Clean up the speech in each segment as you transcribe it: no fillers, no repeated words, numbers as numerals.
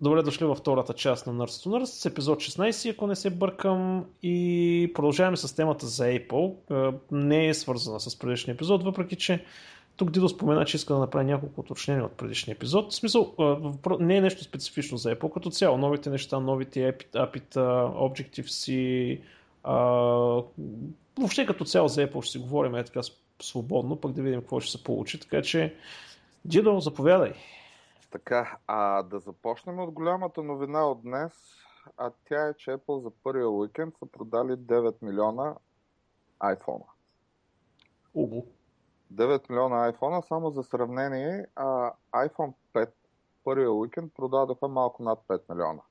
Добре дошли във втората част на Nerds to Nerds с епизод 16, ако не се бъркам, и продължаваме с темата за Apple. Не е свързана с предишния епизод, въпреки че тук Дидо спомена, че иска да направи няколко уточнения от предишния епизод. В смисъл, не е нещо специфично за Apple като цяло. Новите неща, новите апита, Objective-C, въобще като цяло за Apple ще си говорим така свободно, пък да видим какво ще се получи. Така че, Дидо, заповядай. Така, да започнем от голямата новина от днес, а тя е, че Apple за първия уикенд са продали 9 милиона iPhone. 9 милиона iPhone-а, само за сравнение, iPhone 5 първия уикенд продадоха малко над 5 милиона.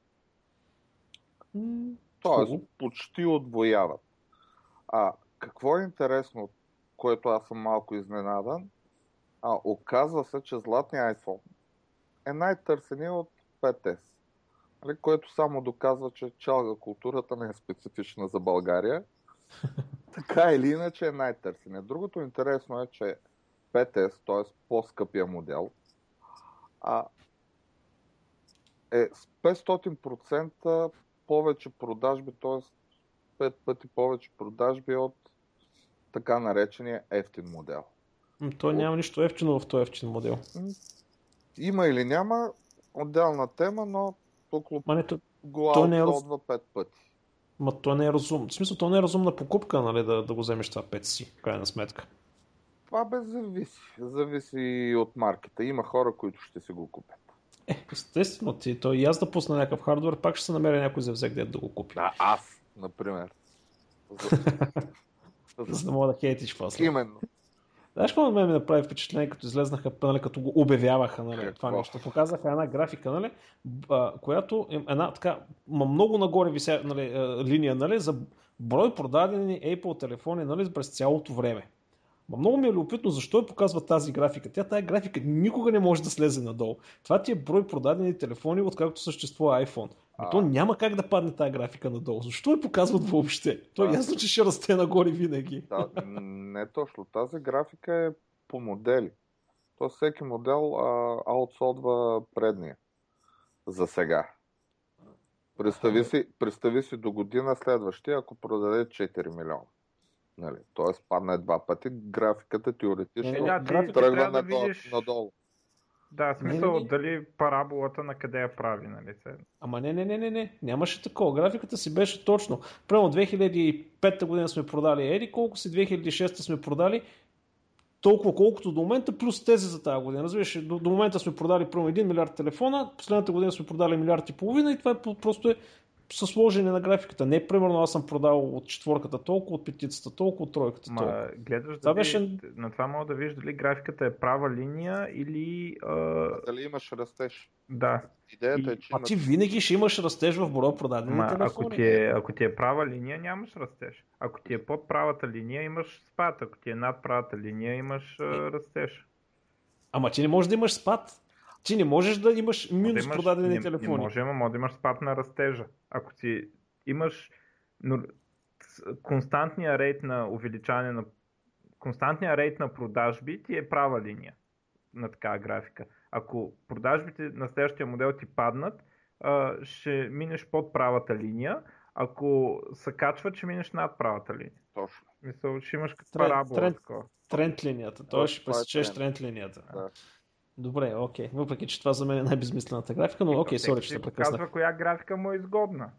Тоест, почти отвояват. Какво е интересно, което аз съм малко изненадан, оказва се, че златният iPhone е най-търсения от 5S, което само доказва, че чалга културата не е специфична за България. Така или иначе е най-търсения. Другото интересно е, че 5S, т.е. по-скъпия модел, е с 500% повече продажби, т.е. 5 пъти повече продажби от така наречения евтин модел. Той няма нищо евтино в този евтин модел. Има или няма отделна тема, но Голау отходва 5 пъти. Ма то не е разумно. В смисъл, то не е разумна покупка, нали, да го вземеш това 5 си, в крайна сметка. Това зависи. Зависи от марката. Има хора, които ще си го купят. Естествено, то и аз да пусна някакъв хардвер, пак ще се намеря някой за взех дед да го купи. Аз, например. За да мога да хейтиш после. Именно. Знаеш какво на мен ми направи впечатление, като излезнаха, нали, като го обявяваха, нали, това нещо. Показаха една графика, нали, която е една така много нагоре вися, нали, линия, нали, за брой продадени Apple телефони, нали, през цялото време. Много ми е любопитно защо я показва тази графика. Тая графика никога не може да слезе надолу. Това ти е брой продадени телефони, откакто съществува iPhone. Но то няма как да падне тази графика надолу. Защо я показват въобще? То е ясно, че ще расте нагоре винаги. Не точно. Тази графика е по модели. То всеки модел аутсолдва предния. За сега. Представи си до година следващия, ако продаде 4 милиона. Нали, тоест падна два пъти, графиката теоретично тръгва надолу. Да, смисъл, дали параболата на къде я прави, нали се? Ама не, нямаше такова, графиката си беше точно. Прямо 2005 година сме продали еди колко си, 2006 сме продали толкова колкото до момента, плюс тези за тази година. Разбираш, до момента сме продали прямо 1 милиард телефона, последната година сме продали 1,5 милиарда и това просто е със сложене на графиката. Не, примерно, аз съм продал от четвърката толкова, от петицата толкова, от тройката толкова. Гледаш дали, беше... на това мога да виждаш дали графиката е права линия или... Дали имаш растеж. Да. Идеята е, че ти винаги ще имаш растеж в броя продадените телефони. Ако ти е права линия, нямаш растеж. Ако ти е под правата линия, имаш спад. Ако ти е над правата линия, имаш растеж. Ама ти не можеш да имаш спад. Ти не можеш да имаш минус да имаш, продадени телефони. Не може, може да имаш спад на растежа. Ако ти имаш константния рейт на увеличаване на константния рейт на продажби, ти е права линия на такава графика. Ако продажбите на следващия модел ти паднат, ще минеш под правата линия. Ако се качва, ще минеш над правата линия. Точно. Мисля, ще имаш като парабола. Тренд линията. Той ще пресечеш тренд линията. Да. Добре, окей. Въпреки, че това за мен е най-безмислената графика, но окей, сори, че се прекъсна. Казва коя графика му е изгодна.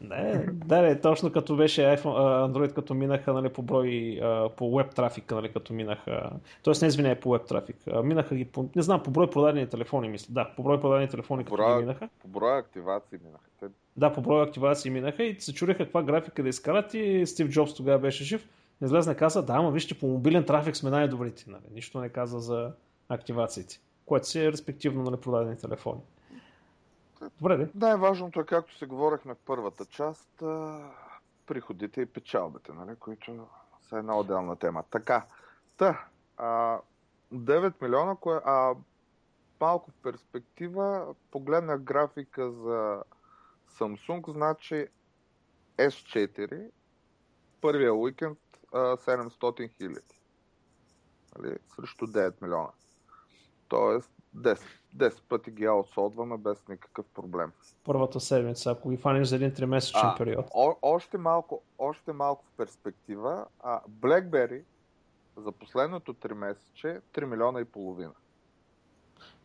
Не, точно като беше iPhone, Android, като минаха, нали, по брой, по web трафика, нали, като минаха, тоест не извиняй, по web трафик, минаха ги, по, не знам, по брой продадени телефони, мисля, да, по брой продадени телефони, като ги минаха. По брой активации минаха. Да, по брой активации минаха и се чуриха каква графика да изкарат и Стив Джобс тогава беше жив, излезна каза, да, ама вижте, по мобилен трафик сме най-добрите, нали, нищо не каза за активациите, което си е респективно на продадени телефони. Добре, де? Най-важното е, както се говорихме в първата част, приходите и печалбите, нали, които са една отделна тема. Така, 9 милиона, малко в перспектива, погледна графика за Samsung, значи S4, първия уикенд 700 хиляди. Срещу 9 милиона. Тоест, 10 пъти ги аутсорсваме без никакъв проблем. Първата седмица, ако ги фаниш за един 3-месечен период. Още малко в перспектива. BlackBerry за последното 3 месече 3,5 милиона.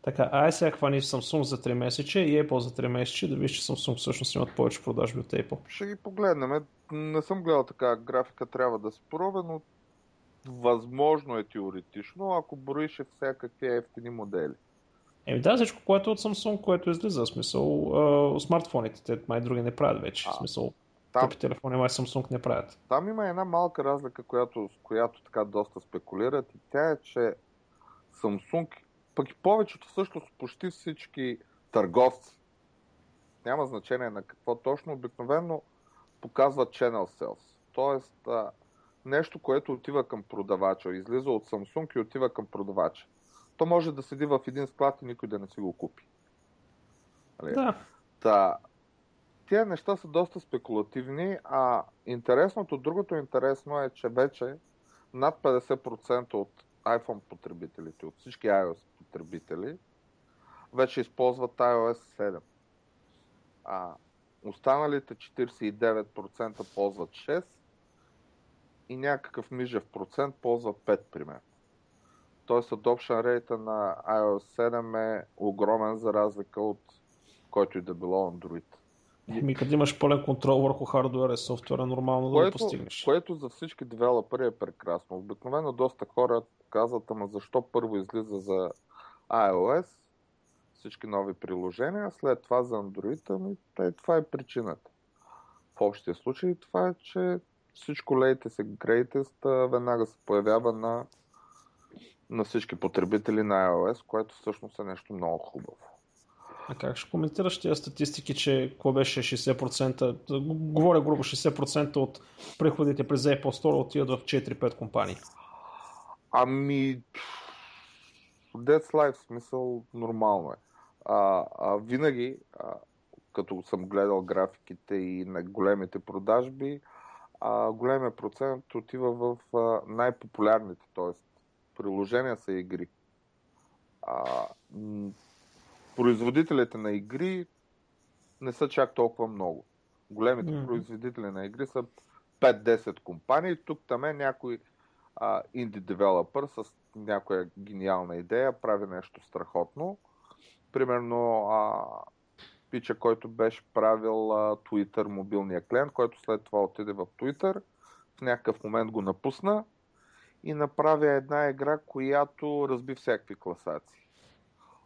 Така, сега хваниш Samsung за 3 месече и Apple за 3 месече, да виж, че Samsung всъщност имат повече продажби от Apple. Ще ги погледнем. Не съм гледал така графика, трябва да се пробе, но възможно е теоретично, ако броиш всякакви ефтини модели. Да, всичко, което е от Samsung, което излиза, в смисъл, смартфоните, те май други не правят вече, в смисъл, тъпи телефони май Samsung не правят. Там има една малка разлика, с която така доста спекулират, и тя е, че Samsung, пък и повечето всъщност почти всички търговци, няма значение на какво точно, обикновено показват Channel Sales, т.е. нещо, което отива към продавача, излиза от Samsung и отива към продавача. То може да седи в един склад и никой да не си го купи. Да. Тия неща са доста спекулативни, а другото интересно е, че вече над 50% от iPhone потребителите, от всички iOS потребители, вече използват iOS 7. Останалите 49% ползват 6 и някакъв мижев процент ползва 5 примерно. Тоест adoption rate на iOS 7 е огромен за разлика от който и да било Android. Къде имаш пълен контрол върху хардуера и софтуера, нормално да го постигнеш. Което за всички девелопери е прекрасно. Обикновено доста хора казват, ама защо първо излиза за iOS всички нови приложения, а след това за Android, това е причината. В общия случай това е, че всичко latest и greatest веднага се появява на всички потребители на iOS, което всъщност е нещо много хубаво. А как ще коментираш тия статистики, че какво беше 60%, говоря грубо 60% от приходите през Apple Store отиват в 4-5 компании? That's life, смисъл, нормално е. Винаги, като съм гледал графиките и на големите продажби, големия процент отива в най-популярните, т.е. приложения са игри. Производителите на игри не са чак толкова много. Големите производители на игри са 5-10 компании. Тук там е някой инди девелопър с някоя гениална идея, прави нещо страхотно. Примерно пича, който беше правил Twitter, мобилния клиент, който след това отиде в Twitter, в някакъв момент го напусна и направя една игра, която разби всякакви класации.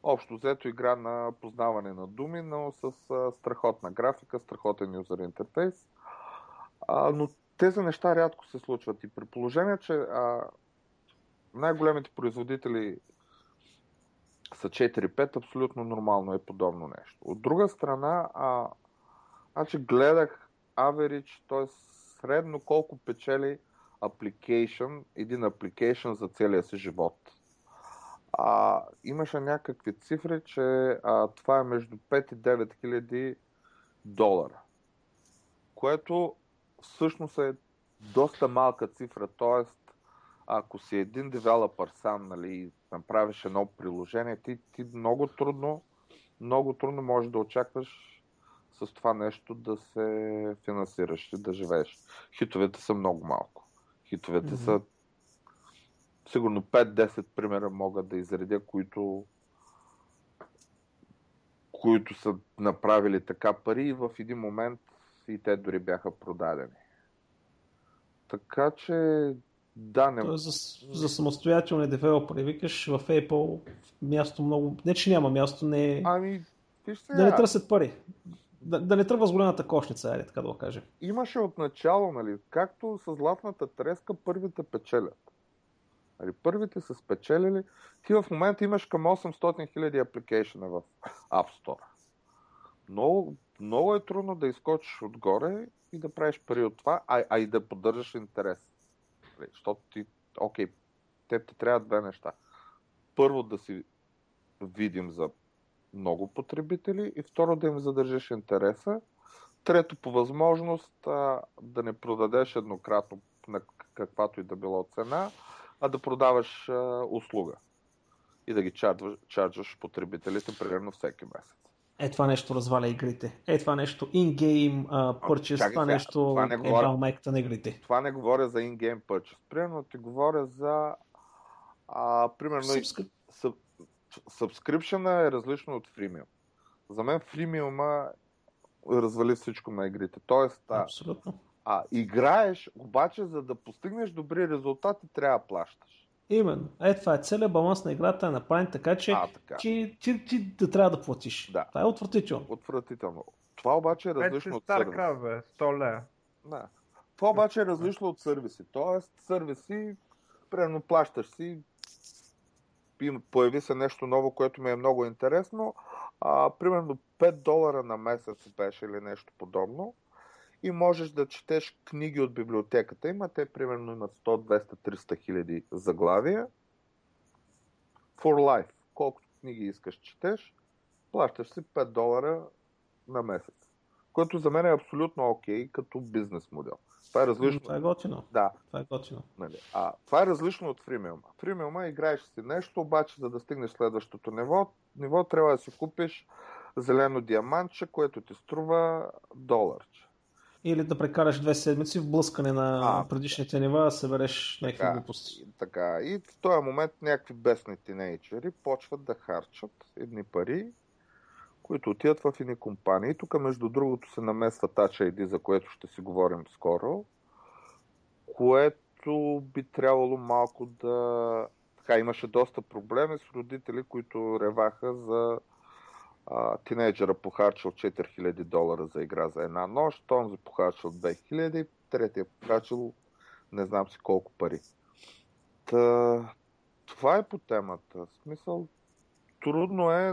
Общо взето игра на познаване на думи, но с страхотна графика, страхотен юзер интерфейс. Но тези неща рядко се случват и при положение, че най-големите производители са 4-5, абсолютно нормално е подобно нещо. От друга страна, гледах average, т.е. средно колко печели един application за целия си живот. Имаше някакви цифри, че това е между 5 и 9 хиляди долара, което всъщност е доста малка цифра, т.е. ако си един девелопър сам, нали, направиш едно приложение, ти много трудно можеш да очакваш с това нещо да се финансираш и да живееш. Хитовете са много малко. Хитовете са сигурно 5-10 примера могат да изредя, които са направили така пари и в един момент и те дори бяха продадени. Така че да, не... За самостоятелни девелопери, викаш, в Apple място много... Не, че няма място, не... Да не търсят пари. Да не тръгва с голямата кошница, така да го кажем. Имаше отначало, нали, както с златната треска, първите печелят. Първите са спечелили. Ти в момента имаш към 800 хиляди апликейшена в App Store. Много, много е трудно да изкочиш отгоре и да правиш пари от това, а и да поддържаш интерес. Защото теб ти трябва две неща. Първо да си видим за много потребители и второ да им задържиш интереса. Трето, по възможност да не продадеш еднократно на каквато и да било цена, а да продаваш услуга. И и да ги чарджваш потребителите примерно всеки месец. Е, това нещо разваля игрите. Е, това нещо in-game purchase, това нещо е балмекта на игрите. Това не говоря за in-game purchase. Примерно ти говоря за примерно subscription е различно от freemium. За мен freemium развали всичко на игрите. Тоест, абсолютно. Играеш, обаче за да постигнеш добри резултати, трябва да плащаш. Именно. Е, това е целият баланс на играта е направен така, че ти да трябва да платиш. Да. Това е отвратително. Отвратително. Това обаче е различно от сервиси. Това обаче е различно от сервиси. Тоест, сервиси, примерно плащаш си, появи се нещо ново, което ми е много интересно. Примерно $5 на месец беше или нещо подобно. И можеш да четеш книги от библиотеката. Те примерно имат 100, 200, 300 хиляди заглавия. For life. Колкото книги искаш четеш, плащаш си $5 на месец. Което за мен е абсолютно окей като бизнес модел. Това е различно. Това е готино. Да. Това е готино. Нали? Това е различно от фримиума. Фримиума играеш си нещо, обаче за да стигнеш следващото ниво трябва да си купиш зелено диамантче, което ти струва $. Или да прекараш 2 седмици в блъскане на предишните нива, да събереш някакви глупости. Така. И в този момент някакви бесни тинейджери почват да харчат едни пари, които отиват в едни компании. Тук, между другото, се намесва Touch ID, за което ще си говорим скоро, което би трябвало малко да... Така, имаше доста проблеми с родители, които реваха за... Тинейджера похарчил $4000 за игра за една нощ, този похарчил $2000, третия похарчил не знам си колко пари. Това е по темата. Смисъл, трудно е.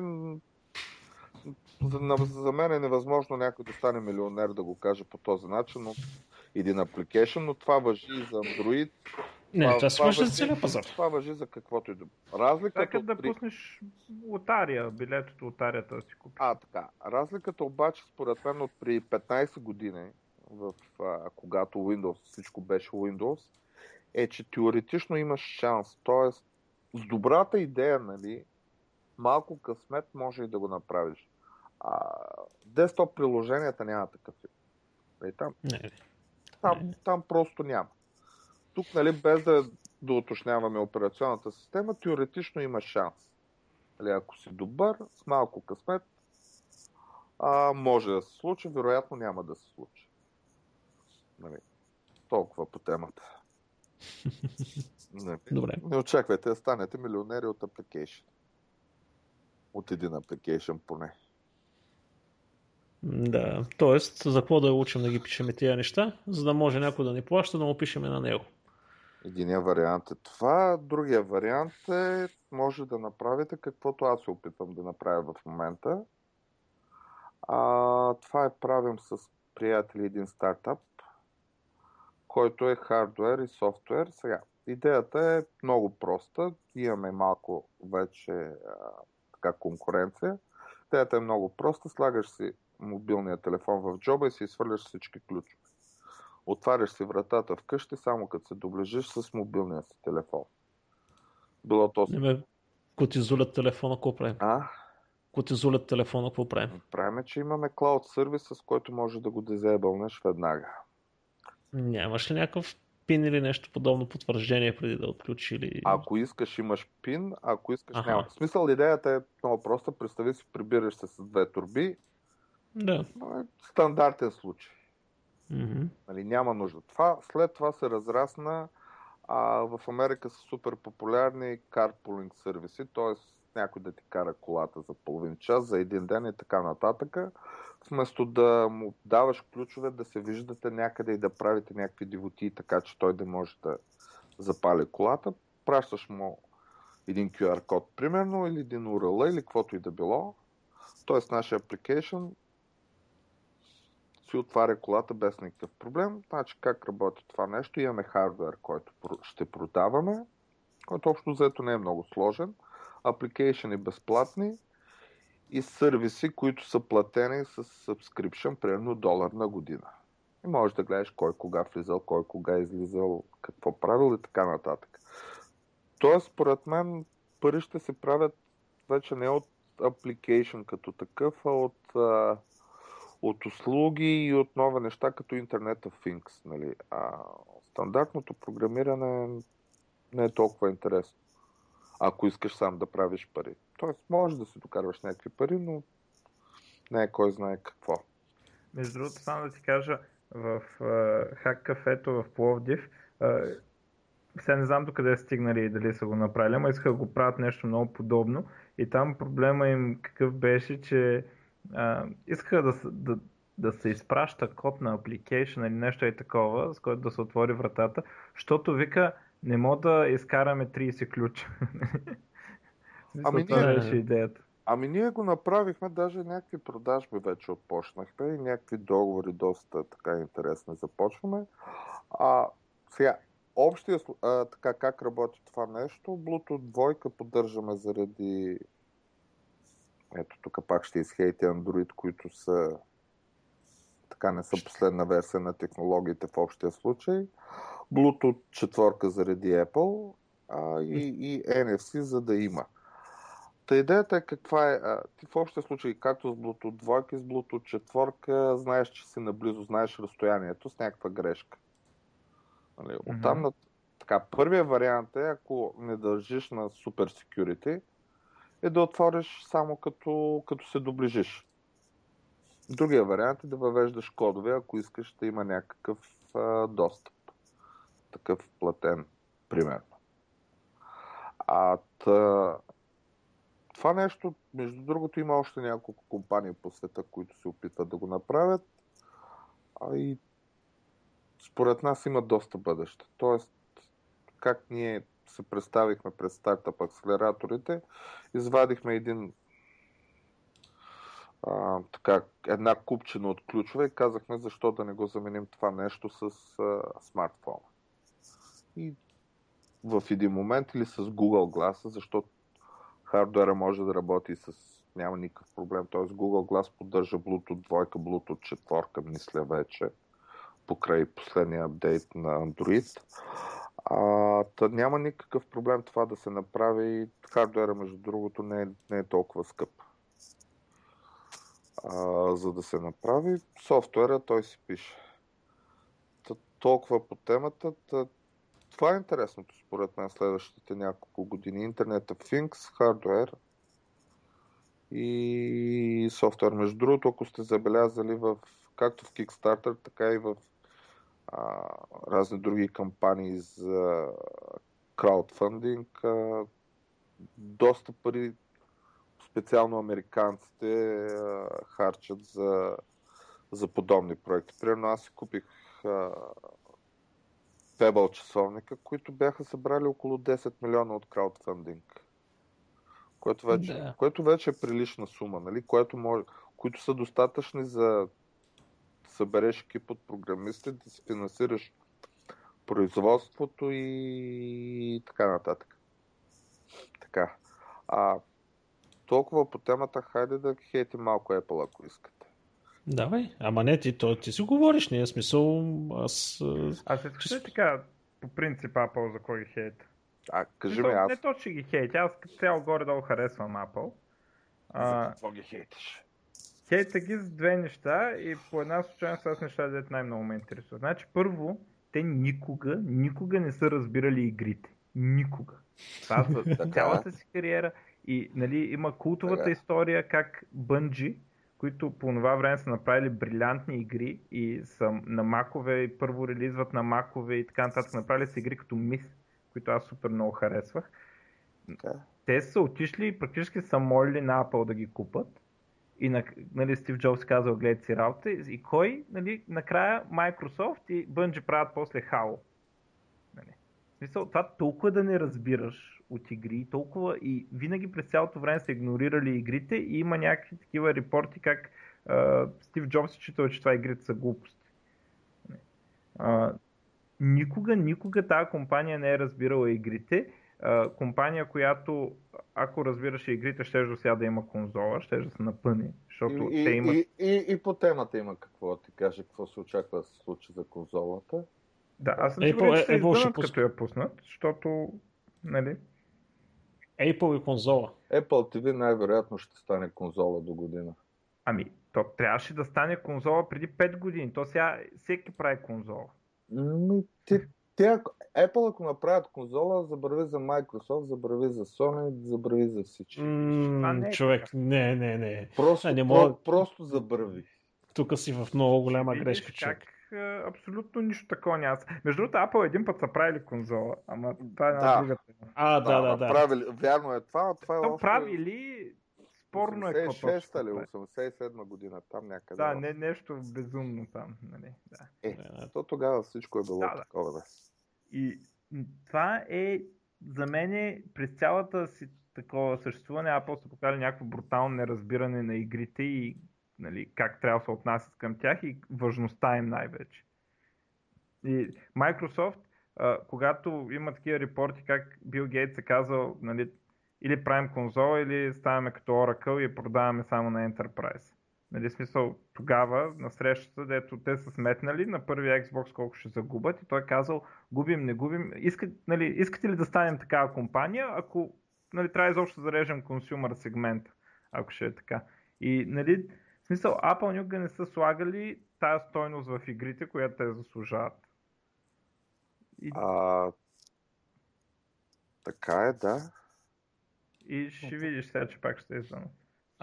За мен е невъзможно някой да стане милионер, да го каже по този начин, но един апликейшън, но това важи и за Android. Това важи за каквото и да... Разликата да пуснеш лотария, билетът лотарията да си купиш. Така. Разликата обаче, според мен, от при 15 години, когато Windows, всичко беше Windows, е, че теоретично имаш шанс. Тоест, с добрата идея, нали, малко късмет може и да го направиш. Десктоп приложенията няма такъв. Там просто няма. Тук, нали, без да уточняваме операционната система, теоретично има шанс. Нали, ако си добър, с малко късмет, може да се случи, вероятно няма да се случи. Нали, толкова по темата. Нали, добре. Не очаквайте да станете милионери от апликейшн. От един апликейшн поне. Да, тоест, за какво да учим да ги пишем тия неща, за да може някой да ни плаща, да му пишеме на него. Единият вариант е това, другия вариант е, може да направите каквото аз се опитвам да направя в момента. Това е правим с приятели един стартап, който е хардуер и софтуер. Сега, идеята е много проста, имаме малко вече конкуренция. Идеята е много проста, слагаш си мобилния телефон в джоба и си свърляш всички ключове. Отваряш си вратата вкъщи, само като се доближиш с мобилния си телефон. Било то... Като изолят телефона, какво правим? Като изолят телефона, какво правим? Правим, че имаме клауд сервис, с който може да го дизейбълнеш веднага. Нямаш ли някакъв пин или нещо подобно потвърждение преди да отключи? Или... Ако искаш, имаш пин, ако искаш, няма. В смисъл, идеята е много проста. Представи си, прибираш се с 2 торби. Да. Стандартен случай. Mm-hmm. Нали, няма нужда. След това се разрасна в Америка са супер популярни карпулинг сервиси, т.е. някой да ти кара колата за половин час, за един ден и така нататък. Вместо да му даваш ключове, да се виждате някъде и да правите някакви дивотии, така че той да може да запали колата, пращаш му един QR код, примерно, или един URL, или каквото и да било. Т.е. нашия апликейшн си отваря колата без никакъв проблем. Значи как работи това нещо? Имаме хардуер, който ще продаваме, който общо взето не е много сложен. Апликейшни безплатни и сервиси, които са платени с subscription, примерно $1 на година. И можеш да гледаш кой кога влизал, кой кога излизал, какво правил и така нататък. Тоест, според мен, пари ще се правят вече не от application като такъв, а от услуги и от нови неща, като Internet of Things. Нали? Стандартното програмиране не е толкова интересно, ако искаш сам да правиш пари. Тоест, можеш да си докарваш някакви пари, но не е кой знае какво. Между другото, само да ти кажа, в Хак кафето в Пловдив, сега не знам докъде са стигнали и дали са го направили, ама искаха да го правят нещо много подобно. И там проблема им какъв беше, че искаха да се изпраща код на application или нещо и такова, с което да се отвори вратата, защото вика, не мога да изкараме 30 ключа. Това беше идеята. Ами ние го направихме, даже някакви продажби вече отпочнахме и някакви договори доста така интересни започваме. Сега, общия, така как работи това нещо, Bluetooth 2 поддържаме заради... Ето тук пак ще изхейти Android, които са... така не са последна версия на технологиите в общия случай. Bluetooth 4 заради Apple и NFC, за да има. Та идеята е каква е, ти в общия случай, както с Bluetooth 2 и с Bluetooth 4, знаеш, че си наблизо, знаеш разстоянието с някаква грешка. Нали, оттам на... Така, първият вариант е, ако не държиш на Super Security, е да отвориш само като се доближиш. Другия вариант е да въвеждаш кодове, ако искаш да има някакъв достъп. Такъв платен, примерно. Това нещо, между другото, има още няколко компании по света, които се опитват да го направят. И според нас има доста бъдеще. Тоест, как ние се представихме пред стартъп акселераторите, извадихме една купчина от ключове и казахме защо да не го заменим това нещо с смартфона. И в един момент или с Google Glass, защото хардуера може да работи няма никакъв проблем. Тоест Google Glass поддържа Bluetooth 2, Bluetooth 4, мисля вече, покрай последния апдейт на Android. Няма никакъв проблем това да се направи. Хардуера, между другото, не е толкова скъп. За да се направи софтуера, той си пише. Толкова по темата. Това е интересното според мен следващите няколко години. Internet of Things, хардуер и софтуер. Между другото, ако сте забелязали както в Kickstarter, така и в разни други кампании за краудфандинг, доста пари, специално американците, харчат за подобни проекти. Примерно аз си купих Pebble часовника, които бяха събрали около 10 милиона от краудфандинг. Което вече е прилична сума, нали? Които са достатъчни за събереш екип от програмисти, да си финансираш производството и така нататък. Така. Толкова по темата, хайде да хейти малко Apple, ако искате. Давай, ама не, ти си говориш, не е смисъл, аз... Аз е така, по принцип, Apple, за кой ги хейта? Кажи ми аз. Не то, че ги хейта, аз цяло горе-долу харесвам Apple. За какво ги хейтиш? Хейта ги за две неща и по една случайност аз неща дадат най-много ме интересува. Значи, първо, те никога не са разбирали игрите. Никога. Това са цялата си кариера и нали, има култовата история как Bungie, които по това време са направили брилянтни игри и са на макове и първо релизват на макове и така нататък. Направили са игри като Myth, които аз супер много харесвах. Okay. Те са отишли и практически са молили на Apple да ги купат. И нали, Стив Джобс казал, гледай си работа. И кой? Нали, накрая Microsoft и Bungie правят после Halo. Нали. В смисъл, това толкова да не разбираш от игри, толкова и винаги през цялото време са игнорирали игрите и има някакви такива репорти, как Стив Джобс считал, че това игрите са глупости. Никога тази компания не е разбирала игрите. Компания, която, ако разбираше игрите, щеше до сега да има конзола, щеше да се напъни, защото те имат... И по темата има какво да ти кажа, какво се очаква да се случи за конзолата. Да, аз съм сигурен, че се издънат, като я пуснат, защото, нали... Apple и конзола. Apple TV най-вероятно ще стане конзола до година. Ами, то трябваше да стане конзола преди 5 години. То сега всеки прави конзола. Apple ако направят конзола, забрави за Microsoft, забрави за Sony, забрави за всички. Не. Просто забрави. Тук си в много голяма грешка, човек. Абсолютно нищо такова няма. Между другото, Apple един път са правили конзола, ама това е една друга тема. Да. Вярно е това, това е още... Правили, спорно е какво точно. 86-та ли, 87-та година, там някъде. Да, не, нещо безумно там, нали. Да. То тогава всичко е било такова, да. И това е, за мен, през цялата си такова съществуване, Apple са показали някакво брутално неразбиране на игрите и нали, как трябва да се отнасят към тях и важността им най-вече. И Microsoft, когато има такива репорти, как Бил Гейтс е казал, нали, или правим конзола, или ставаме като Oracle и продаваме само на Enterprise. Нали, смисъл, тогава на срещата, дето те са сметнали на първия Xbox колко ще загубят и той казал, губим, не губим, искате ли да станем такава компания, ако нали, трябва изобщо да зарежем консюмър сегмента, ако ще е така. И нали, в смисъл, Apple никога не са слагали тая стойност в игрите, която те заслужават. Така е, да. И ще видиш сега, че пак ще е издано.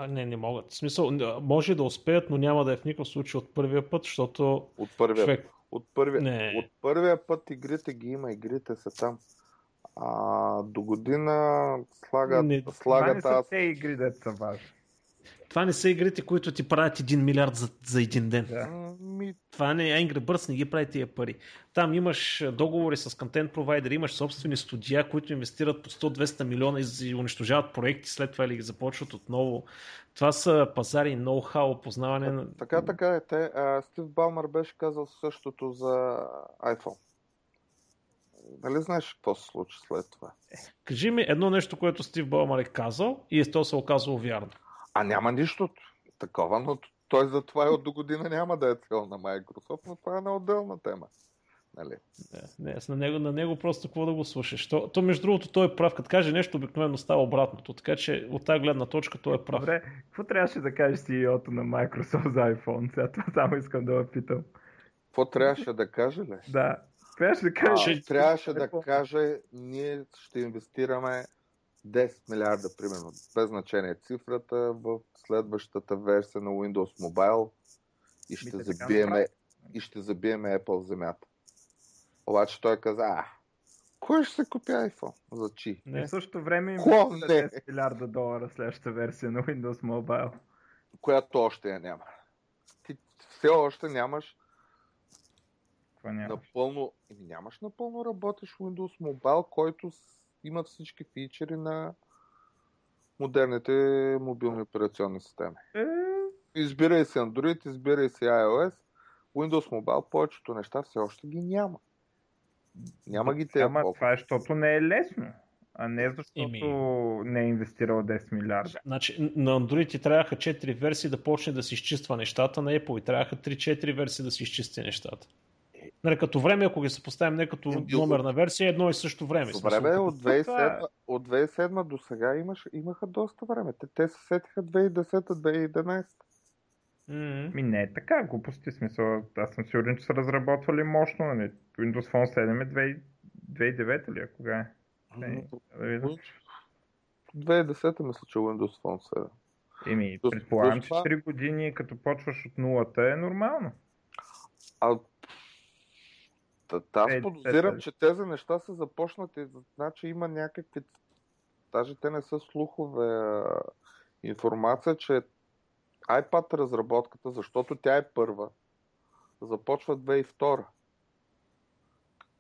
Не могат. В смисъл, може да успеят, но няма да е в никакъв случай от първия път, защото... От първия път игрите ги има, игрите са там. До година слагат... Това не са те игри, дето са важни. Това не са игрите, които ти правят 1 милиард за един ден. Това не е Angry Birds, не ги прави тия пари. Там имаш договори с контент провайдери, имаш собствени студия, които инвестират по 100-200 милиона и унищожават проекти, след това или ги започват отново. Това са пазари, ноу-хау, познаване на... Така е. Стив Балмър беше казал същото за iPhone. Нали знаеш какво се случи след това? Кажи ми едно нещо, което Стив Балмър е казал и то се оказало вярно. Няма нищо такова, но той за това и от до година няма да е цел на Microsoft, но това е на отделна тема. Нали? На него просто какво да го слушаш. То между другото той е прав, като каже нещо обикновено става обратното, така че от тази гледна точка той е прав. Добре, какво трябваше да кажеш CEO-то на Microsoft за iPhone? Сега това само искам да го питам. Какво трябваше да каже ли? Да, трябваше да каже ние ще инвестираме 10 милиарда, примерно, без значение цифрата, в следващата версия на Windows Mobile и ще забиеме Apple в земята. Обаче той каза, кой ще се купи iPhone? За чи? В същото време им за 10 милиарда долара следващата версия на Windows Mobile. Която още я няма. Ти все още нямаш напълно работиш Windows Mobile, който има всички фичери на модерните мобилни операционни системи. Избирай си Android, избирай си iOS, Windows Mobile, повечето неща все още ги няма. Няма ги тези. Ама това е, защото не е лесно, а не защото не е инвестирал 10 милиарда. Значи, на Android ти трябваха 4 версии да почне да се изчиства нещата, на Apple и трябваха 3-4 версии да се изчисти нещата. Като време, ако ги съпоставим не като номерна версия, едно и също време. Време от 2007 до сега имаха доста време. Те се сетиха 2010-2011. Не е така, глупости смисъл. Аз съм сигурен, че са разработвали мощно. Нали? Windows Phone 7 е 2009 или кога е? 2010 мисля, че Windows Phone 7. Предполагам, че 3 години като почваш от нулата е нормално. Аз подозирам, че тези неща са започнати, значи има някакви, даже те не са слухове, информация, че iPad разработката, защото тя е първа, започва 2002.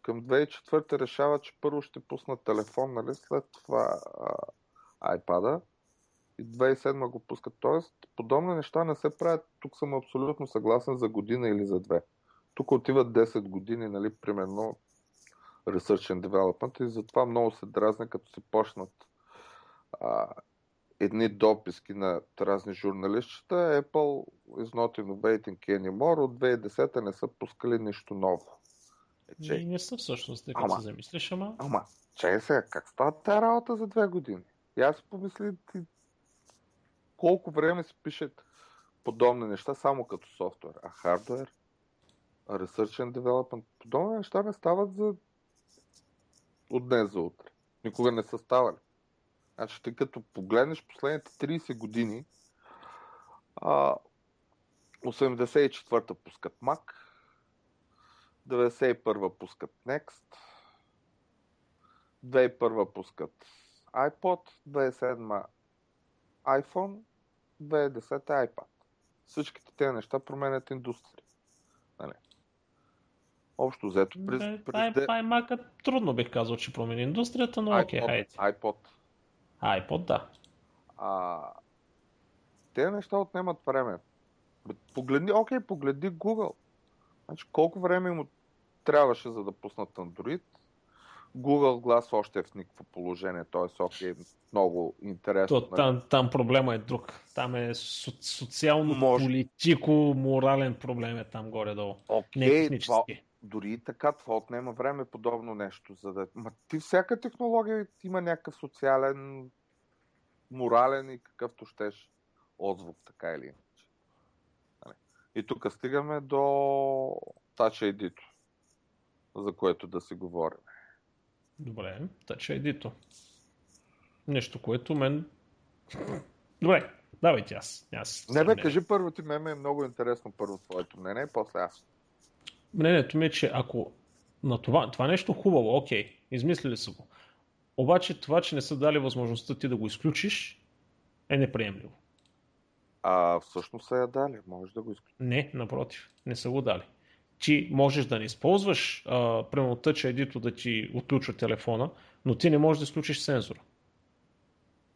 Към 2004 решава, че първо ще пуснат телефон, нали? След това iPad-а и 2007 го пускат. Тоест, подобни неща не се правят, тук съм абсолютно съгласен, за година или за две. Тук отиват 10 години, нали, примерно Research and Development и затова много се дразня, като се почнат едни дописки на разни журналистчета. Apple is not innovating anymore, от 2010 не са пускали нищо ново. Не са всъщност, така се замислиш, ама... Чай сега, как става тази работа за 2 години? И аз помислих колко време се пишат подобни неща само като софтуер, а хардуер, research and development, подобни неща не стават за от днес за утре. Никога не са ставали. Значи, тъй като погледнеш последните 30 години, 84-та пускат Mac, 91-та пускат Next, 2001-та пускат iPod, 2007-та iPhone, 2010-та iPad. Всичките тези неща променят индустрия. Нали? Общо взето през... iMac-а трудно бих казал, че промени индустрията, но окей, хайде. iPod, да. Те неща отнемат време. Погледни Google. Значи, колко време му трябваше за да пуснат Android? Google Glass още е в никакво положение, т.е. много интересно. Там проблема е друг. Там е социално-политико-морален проблем е там горе-долу. Дори и така, това отнема време, подобно нещо. За да... Ти всяка технология има някакъв социален, морален и какъвто щеш отзвук, така или иначе. И тук стигаме до Touch ID-то, за което да си говорим. Добре, Touch ID-то. Нещо, което мен... Добре, давайте аз. Не бе, кажи първо ти, мен е много интересно първо твоето мнение и после аз. Мнението ми е, че ако на това нещо хубаво, окей, измислили са го. Обаче това, че не са дали възможността ти да го изключиш, е неприемливо. Всъщност са я дали, можеш да го изключиш. Не, напротив, не са го дали. Ти можеш да не използваш примерно Touch ID-то да ти отключва телефона, но ти не можеш да изключиш сензора.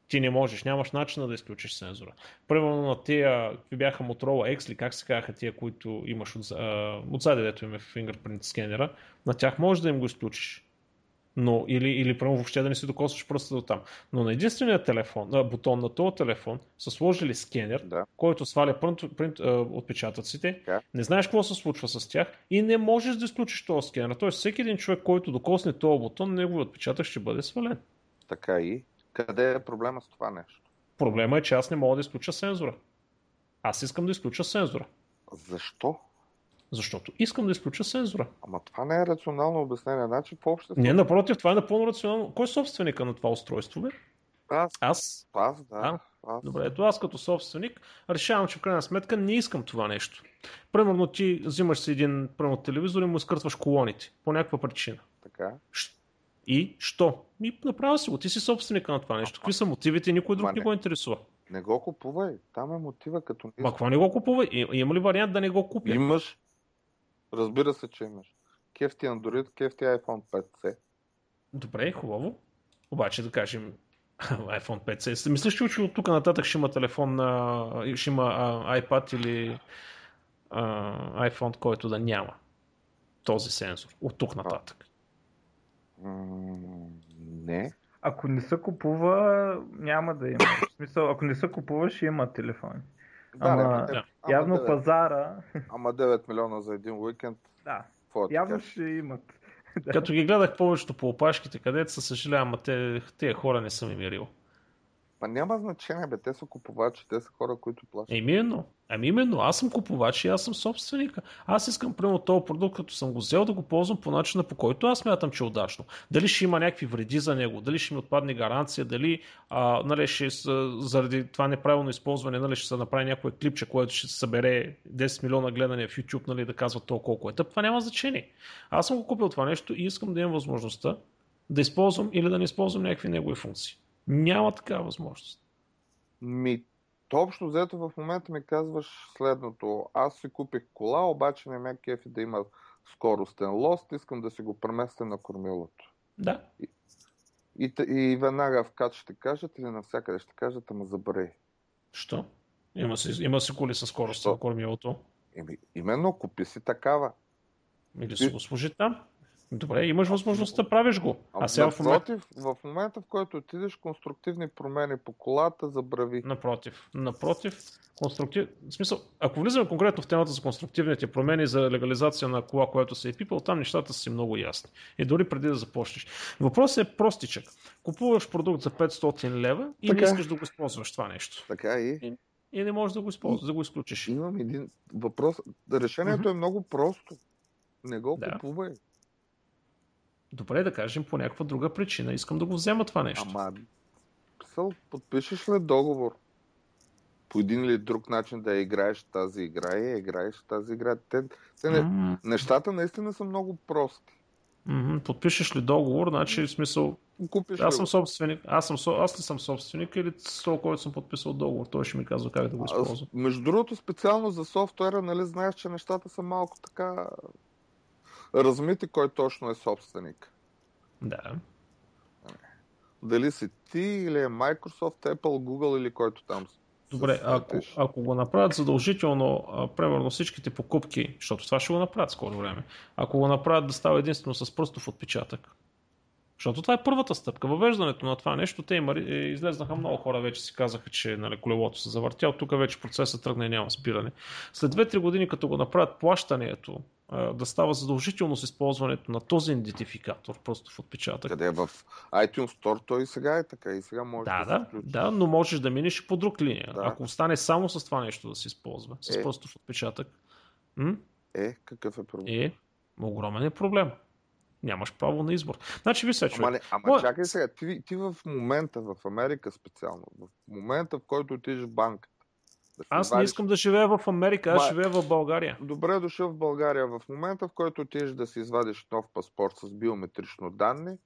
Ти не можеш, нямаш начина да изключиш сензора. Примерно на тия, какви бяха Motorola X ли, как се казаха тия, които имаш отзади, дето им е fingerprint скенера, на тях можеш да им го изключиш. Но, или прямо въобще да не си докосваш пръста до там. Но на единствения телефон, бутон на този телефон са сложили скенер, да, който сваля отпечатъците, да, не знаеш какво се случва с тях и не можеш да изключиш този скенер. Тоест всеки един човек, който докосне този бутон, неговият отпечатък ще бъде свален. Така и? Къде е проблема с това нещо? Проблема е, че аз не мога да изключа сензора. Аз искам да изключа сензора. Защо? Защото искам да изключа сензора. Ама това не е рационално обяснение. Значи по-обществото... Не, напротив, това е напълно рационално. Кой е собственика на това устройство, бе? Аз, да. Добре, ето аз като собственик решавам, че в крайна сметка не искам това нещо. Примерно ти взимаш си един телевизор и му изкъртваш колоните. По някаква причина. Така. И що? И направя си го. Ти си собственика на това нещо. Какви са мотивите? Никой друг не го интересува. Не го купувай. Там е мотива като... Ма какво не го купувай? Има ли вариант да не го купя? Имаш. Разбира се, че имаш. Кефти Android, кефти iPhone 5C. Добре, хубаво. Обаче да кажем iPhone 5C. Мислиш, че от тук нататък ще има телефон, ще има iPad или iPhone, който да няма този сензор. От тук нататък. Не. Ако не се купува, няма да има. В смисъл, ако не се купува, ще има телефони. Явно 9. Пазара... 9 милиона за един уикенд... Да, явно ще имат. Като ги гледах повечето по опашките, където се съжалявам, тези хора не съм им мирил. Няма значение, бе, те са купувачи, те са хора, които плащат. Именно, аз съм купувач и аз съм собственика. Аз искам, примерно, този продукт, като съм го взел, да го ползвам по начина, по който аз смятам, че е удачно. Дали ще има някакви вреди за него, дали ще ми отпадне гаранция, дали заради това неправилно използване, ще се направи някое клипче, което ще събере 10 милиона гледания в YouTube, да казва толкова колко е. Това няма значение. Аз съм го купил това нещо и искам да имам възможността да използвам или да не използвам някакви негови функции. Няма такава възможност. Общо взето в момента ми казваш следното. Аз си купих кола, обаче не ме кефи да има скоростен лост. Искам да си го преместя на кормилото. Да. И веднага в КАТ ще кажат или навсякъде ще кажат, ама забрави. Що? Има си коли със скорост на кормилото? Именно, купи си такава. Или си го служи там. Добре, имаш възможността да правиш го. А сега в момента, в който отидеш, конструктивни промени по колата, забрави. Напротив, в смисъл, ако влизаме конкретно в темата за конструктивните промени, за легализация на кола, която се е пипал, там нещата са си много ясни. И дори преди да започнеш. Въпросът е простичък. Купуваш продукт за 500 лева и не искаш да го използваш това нещо. Така и не можеш да го използваш, да го изключиш. Имам един въпрос. Решението е много просто. Не го купувай. Добре, да кажем, по някаква друга причина искам да го взема това нещо. Ама, подпишеш ли договор? По един или друг начин да играеш тази игра и играеш тази игра. Нещата наистина са много прости. Подпишеш ли договор, значи в смисъл... Купиш аз съм собственик. Аз ли съм собственик или с който съм подписал договор? Той ще ми казва как да го използвам. Между другото, специално за софтуера, нали, знаеш, че нещата са малко така... Размити кой точно е собственик. Да. Дали си ти или е Microsoft, Apple, Google или който там си. Добре, ако го направят задължително, примерно всичките покупки, защото това ще го направят скоро време, ако го направят да става единствено с пръстов отпечатък. Защото това е първата стъпка. Въвеждането на това нещо, излезнаха много хора, вече си казаха, че колелото се завъртя, тук вече процесът тръгна и няма спиране. След 2-3 години, като го направят плащането, да става задължително с използването на този идентификатор, просто в отпечатък. Къде в iTunes Store той и сега е така, и сега може да се включи. Да, но можеш да минеш и по друг линия. Да. Ако остане само с това нещо да се използва, с просто в отпечатък. Какъв е проблем? Огромен е проблем. Нямаш право на избор. Значи ви се човек. Ама чакай сега, ти в момента, в Америка специално, в момента, в който отидеш в банката. Аз не искам да живея в Америка, аз живея в България. Добре дошъл в България. В момента, в който отидеш да си извадиш нов паспорт с биометрично данни,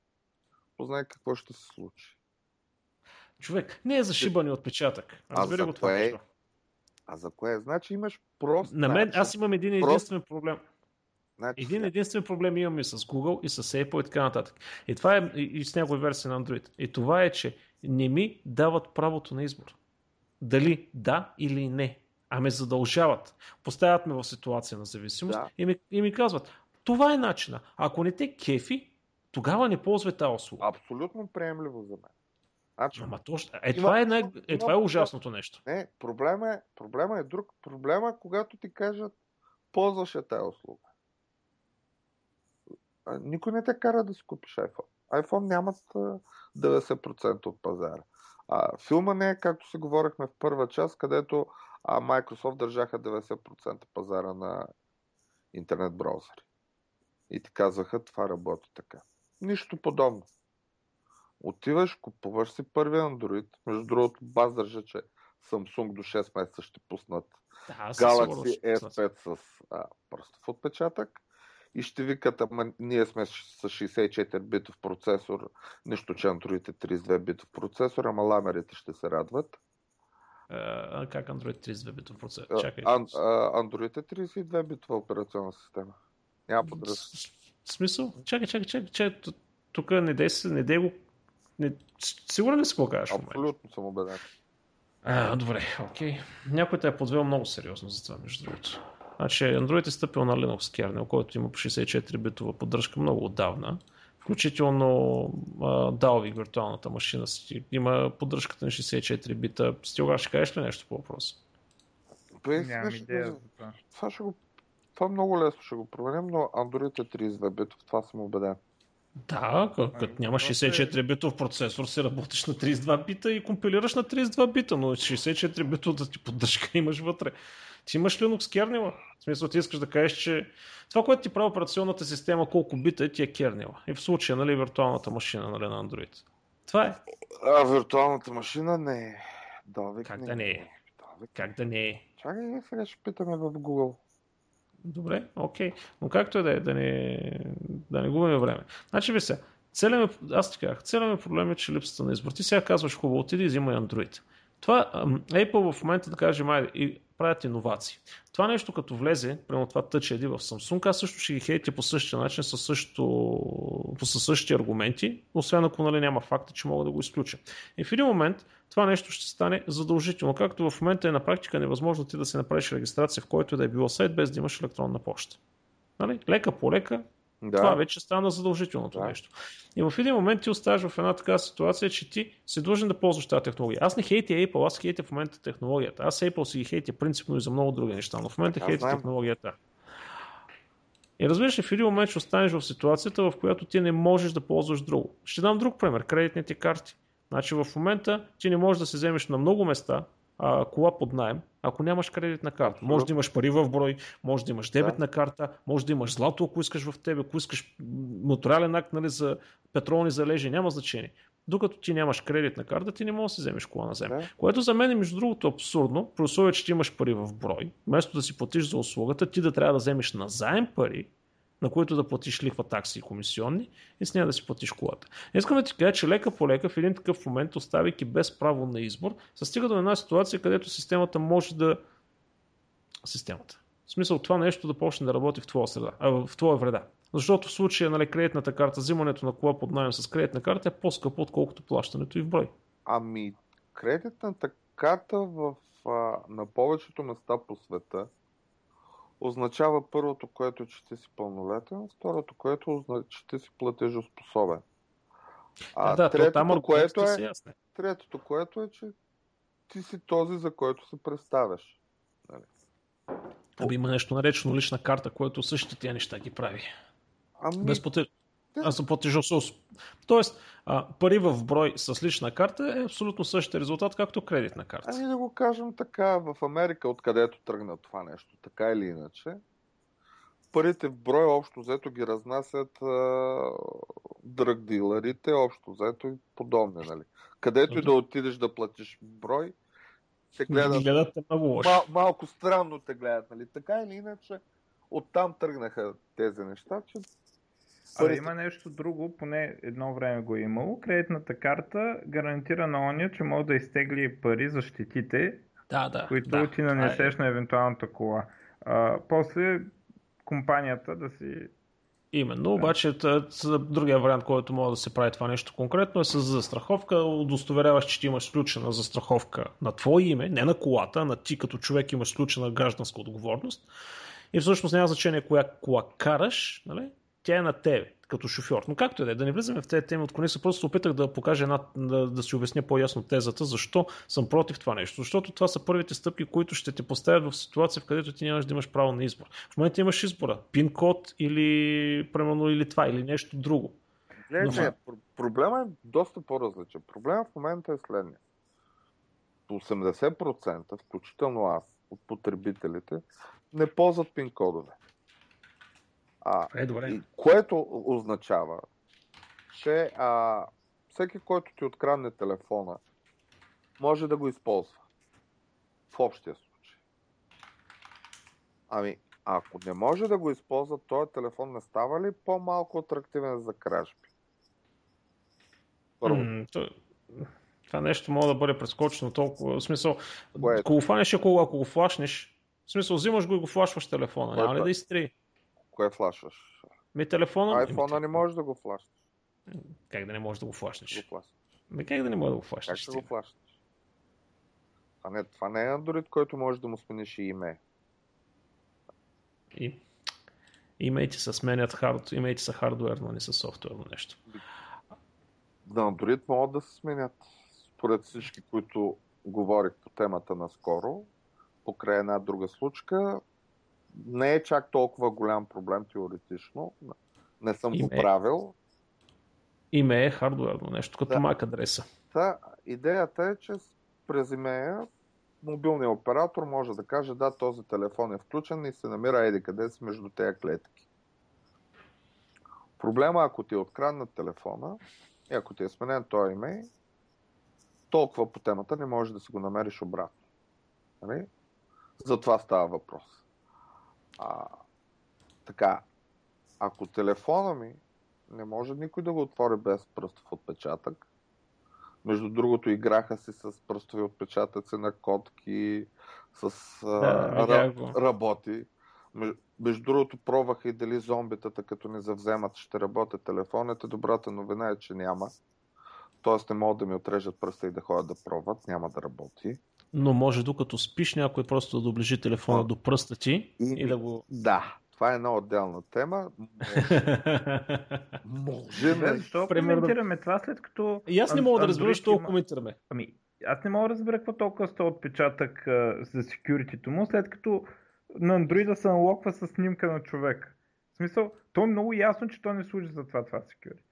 познай какво ще се случи. Човек, не е зашибан отпечатък. Разбери го това нещо. А за кое? Значи имаш просто... На мен аз имам един единствен проблем. Един единствен проблем имам и с Google, и с Apple и така нататък. И това е и с някои версии на Android. И това е, че не ми дават правото на избор. Дали да или не. А ме задължават. Поставят ме в ситуация на зависимост и ми казват, това е начина. Ако не те кефи, тогава не ползвай тази услуга. Абсолютно приемливо за мен. Това е ужасното нещо. Не, проблема е друг. Проблема е, когато ти кажат, ползваш тази услуга. Никой не те кара да си купиш iPhone. iPhone нямат 90% от пазара. Филма не е, както си говорихме в първа част, където Microsoft държаха 90% пазара на интернет браузъри. И ти казваха, това работи така. Нищо подобно. Отиваш, купуваш си първи Android. Между другото, баз държа, че Samsung до 6 месеца ще пуснат Galaxy S5 с пръстов отпечатък. И ще викат, ние сме с 64 битов процесор, нищо, че Android е 32 битов процесор, ама ламерите ще се радват. Как Android 32 битов процесор? Чакай. Android е 32 битова операционна система. Няма подръжка. Смисъл? Чакай. Тук не дей го... Сигурен ли си го кажеш? Абсолютно съм убеден. Добре, окей. Някой те е подвел много сериозно за това, между другото. Значи Android е стъпил на Linux kernel, който има 64-битова поддръжка много отдавна. Включително DALL-и виртуалната машина си има поддръжката на 64 бита. Стилга, ще кажеш ли нещо по въпроса? Нямам идея за това. Това много лесно ще го променим, но Android е 32 битов, това съм убеден. Да, като нямаш 64 битов процесор, си работиш на 32 бита и компилираш на 32 бита, но 64 бита да ти поддръжка имаш вътре. Ти имаш Linux kernel-а. В смисъл, ти искаш да кажеш, че това, което ти прави операционната система, колко бита е, ти е kernel-а. И в случая, нали, виртуалната машина, нали, на Android. Това е. Виртуалната машина не е. Как да не е? Чакай, сега ще питаме в Google. Добре, окей. Но както е да е, да не губим време. Значи, целият ми проблем е, че липсата на избор. Ти сега казваш, хубаво, отиди и взимай Android. Това Apple в момента, да кажем, и правят иновации. Това нещо като влезе, примерно това Touch ID в Samsung, аз също ще ги хейте по същия начин, със същите аргументи, освен ако няма факта, че мога да го изключа. И в един момент това нещо ще стане задължително, както в момента е на практика невъзможно ти да си направиш регистрация в който да е било сайт, без да имаш електронна почта. Лека по лека Да. Това вече стана задължителното нещо. И в един момент ти оставаш в една такава ситуация, че ти си длъжен да ползваш тази технология. Аз не хейтя Apple, аз хейтя в момента технологията. Аз Apple си ги хейтя принципно и за много други неща, но в момента хейтя технологията. И разбираш, в един момент ще останеш в ситуацията, в която ти не можеш да ползваш друго. Ще дам друг пример, кредитните карти. Значи в момента ти не можеш да се вземеш на много места кола под наем, ако нямаш кредитна карта. Може да имаш пари в брой, може да имаш дебетна карта, може да имаш злато, ако искаш в тебе, ако искаш нотариален акт, нали, за петролни залежи, няма значение. Докато ти нямаш кредитна карта, ти не можеш да си вземеш кола на заем. Което за мен е, между другото, абсурдно, при условие, че ти имаш пари в брой, вместо да си платиш за услугата, ти да трябва да вземеш на заем пари, на които да платиш лихва, такси и комисионни, и с нея да си платиш колата. Искам да ти кажа, че лека по лека в един такъв момент, оставяйки без право на избор, се стига до една ситуация, където системата може да... В смисъл това нещо да почне да работи в твоя среда, в твоя вреда. Защото в случая, нали, кредитната карта, взимането на кола под наем с кредитна карта е по-скъпо, отколкото плащането и в брой. Ами, кредитната карта на повечето места по света означава първото, което че ти си пълнолетен, второто, което че ти си платежоспособен. Третото, което е, че ти си този, за който се представяш. Нали? Аби има нещо наречено лична карта, което същите тия неща ги прави. Аз съм платежоспособен. Тоест, пари в брой с лична карта е абсолютно същия резултат, както кредитна карта. Ами да го кажем така, в Америка, откъдето тръгна това нещо, така или иначе, парите в брой общо взето ги разнасят дръгдилърите, общо взето и подобни, нали? Където и да отидеш да платиш брой, те гледат много лошо. Малко странно те гледат, нали? Така или иначе, оттам тръгнаха тези неща, че... Има нещо друго, поне едно време го е имало. Кредитната карта гарантира на ония, че може да изтегли пари за щетите, които ти нанесеш на евентуалната кола. После компанията да си... Именно, обаче другия вариант, който може да се прави това нещо конкретно, е с застраховка. Удостоверяваш, че ти имаш сключена застраховка на твое име, не на колата, а на ти като човек имаш сключена гражданска отговорност. И всъщност няма значение коя кола караш, нали? Тя е на тебе, като шофьор. Но както и да не влизаме в тези теми, отклони се, просто опитах да покажа да си обясня по-ясно тезата, защо съм против това нещо. Защото това са първите стъпки, които ще те поставят в ситуация, в където ти нямаш да имаш право на избор. В момента имаш избора. Пин код или, примерно, или това, или нещо друго. Проблемът е доста по-различен. Проблемът в момента е следния. 80%, включително аз, от потребителите, не ползват пин кодове. Което означава, че всеки, който ти открадне телефона, може да го използва. В общия случай. Ако не може да го използва, този телефон не става ли по-малко атрактивен за кражби? Първо. Това нещо може да бъде прескочено толкова. В смисъл, ако го фанеш, ако го флашнеш, в смисъл, взимаш го и го флашваш телефона. Няма ли да изтрие? Кое флашваш? Айфона не можеш да го флашнеш. Как да не можеш да го флашнеш? Как да не можеш да го флашнеш? Как да го флашнеш? Това не е Android, който можеш да му смениш и имейл. Имейлите се сменят хардуерно, не са софтуерно нещо. Да, Android могат да се сменят. Според всички, които говорих по темата наскоро, покрай една друга случка, не е чак толкова голям проблем теоретично. Не съм го правил. Име е хардуерно нещо, като MAC адреса. Идеята е, че през имея мобилният оператор може да каже, да, този телефон е включен и се намира еди къде си между тези клетки. Проблема, ако ти е откраднат телефона и ако ти е сменен този имей, толкова по темата не можеш да си го намериш обратно. Нали? За това става въпрос. Ако телефона ми не може никой да го отвори без пръстов отпечатък, между другото играха си с пръстови отпечатъци на котки, работи. Между другото пробваха и дали зомбитата, като не завземат, ще работят телефоните. Добрата новина е, че няма. Тоест не могат да ми отрежат пръста и да ходят да пробват, няма да работи. Но може докато спиш някой просто да доближи телефона до пръста ти и да го... Да, това е една отделна тема. Може да. Защо коментираме това, след като... И аз не мога да разбера, защо коментираме. Ами, аз не мога да разбера какво толкова сте отпечатък за секюритито му, след като на Android се налоква с снимка на човек. В смисъл, то е много ясно, че то не служи за това секюрити.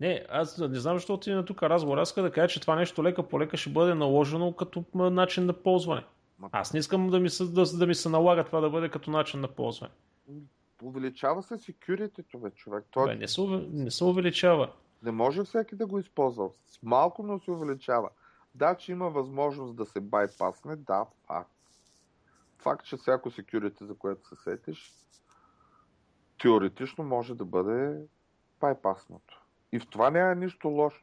Не, аз не знам защо отиде на тук разговор. Аз да кажа, че това нещо лека по лека ще бъде наложено като начин на ползване. Аз не искам да ми се налага това да бъде като начин на ползване. Увеличава се секюритито, бе, човек. Той... Не се увеличава. Не може всеки да го използва. Малко, но се увеличава. Да, че има възможност да се байпасне, да, факт. Факт, че всяко секюрити, за което се сетиш, теоретично може да бъде байпаснато. И в това няма нищо лошо.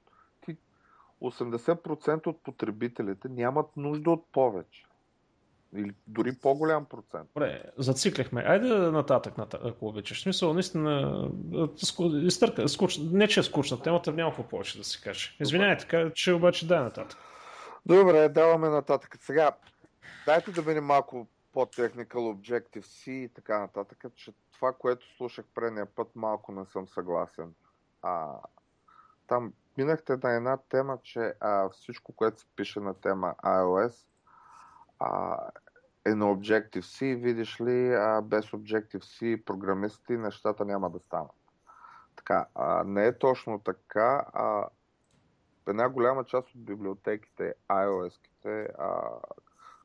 80% от потребителите нямат нужда от повече. Или дори по-голям процент. Добре, зациклихме. Айде нататък, ако обичаш. В смисъл, наистина, не че е скучна темата, няма какво повече да се каже. Извинявай, така че обаче дай нататък. Добре, даваме нататък. Сега, дайте да бъдем малко по-техникал, Objective-C и така нататък, че това, което слушах предния път, малко не съм съгласен. Там минахте на една тема, че всичко, което се пише на тема iOS, е на Objective-C, видиш ли, без Objective-C програмисти нещата няма да станат. Така, не е точно така. Една голяма част от библиотеките, iOS-ките,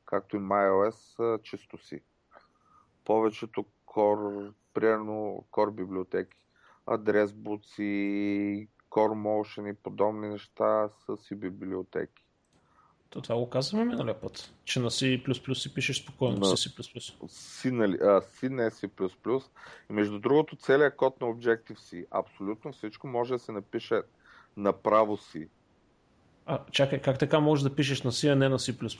както и MyOS, чисто си. Повечето core, примерно core библиотеки, адрес-буци, core motion и подобни неща са си библиотеки. То това го казваме миналия път, че на C++ си пишеш спокойно, на C++. C не е C++. И между другото, целият код на Objective-C, абсолютно всичко може да се напише направо C. Чакай, как така можеш да пишеш на C, а не на C++?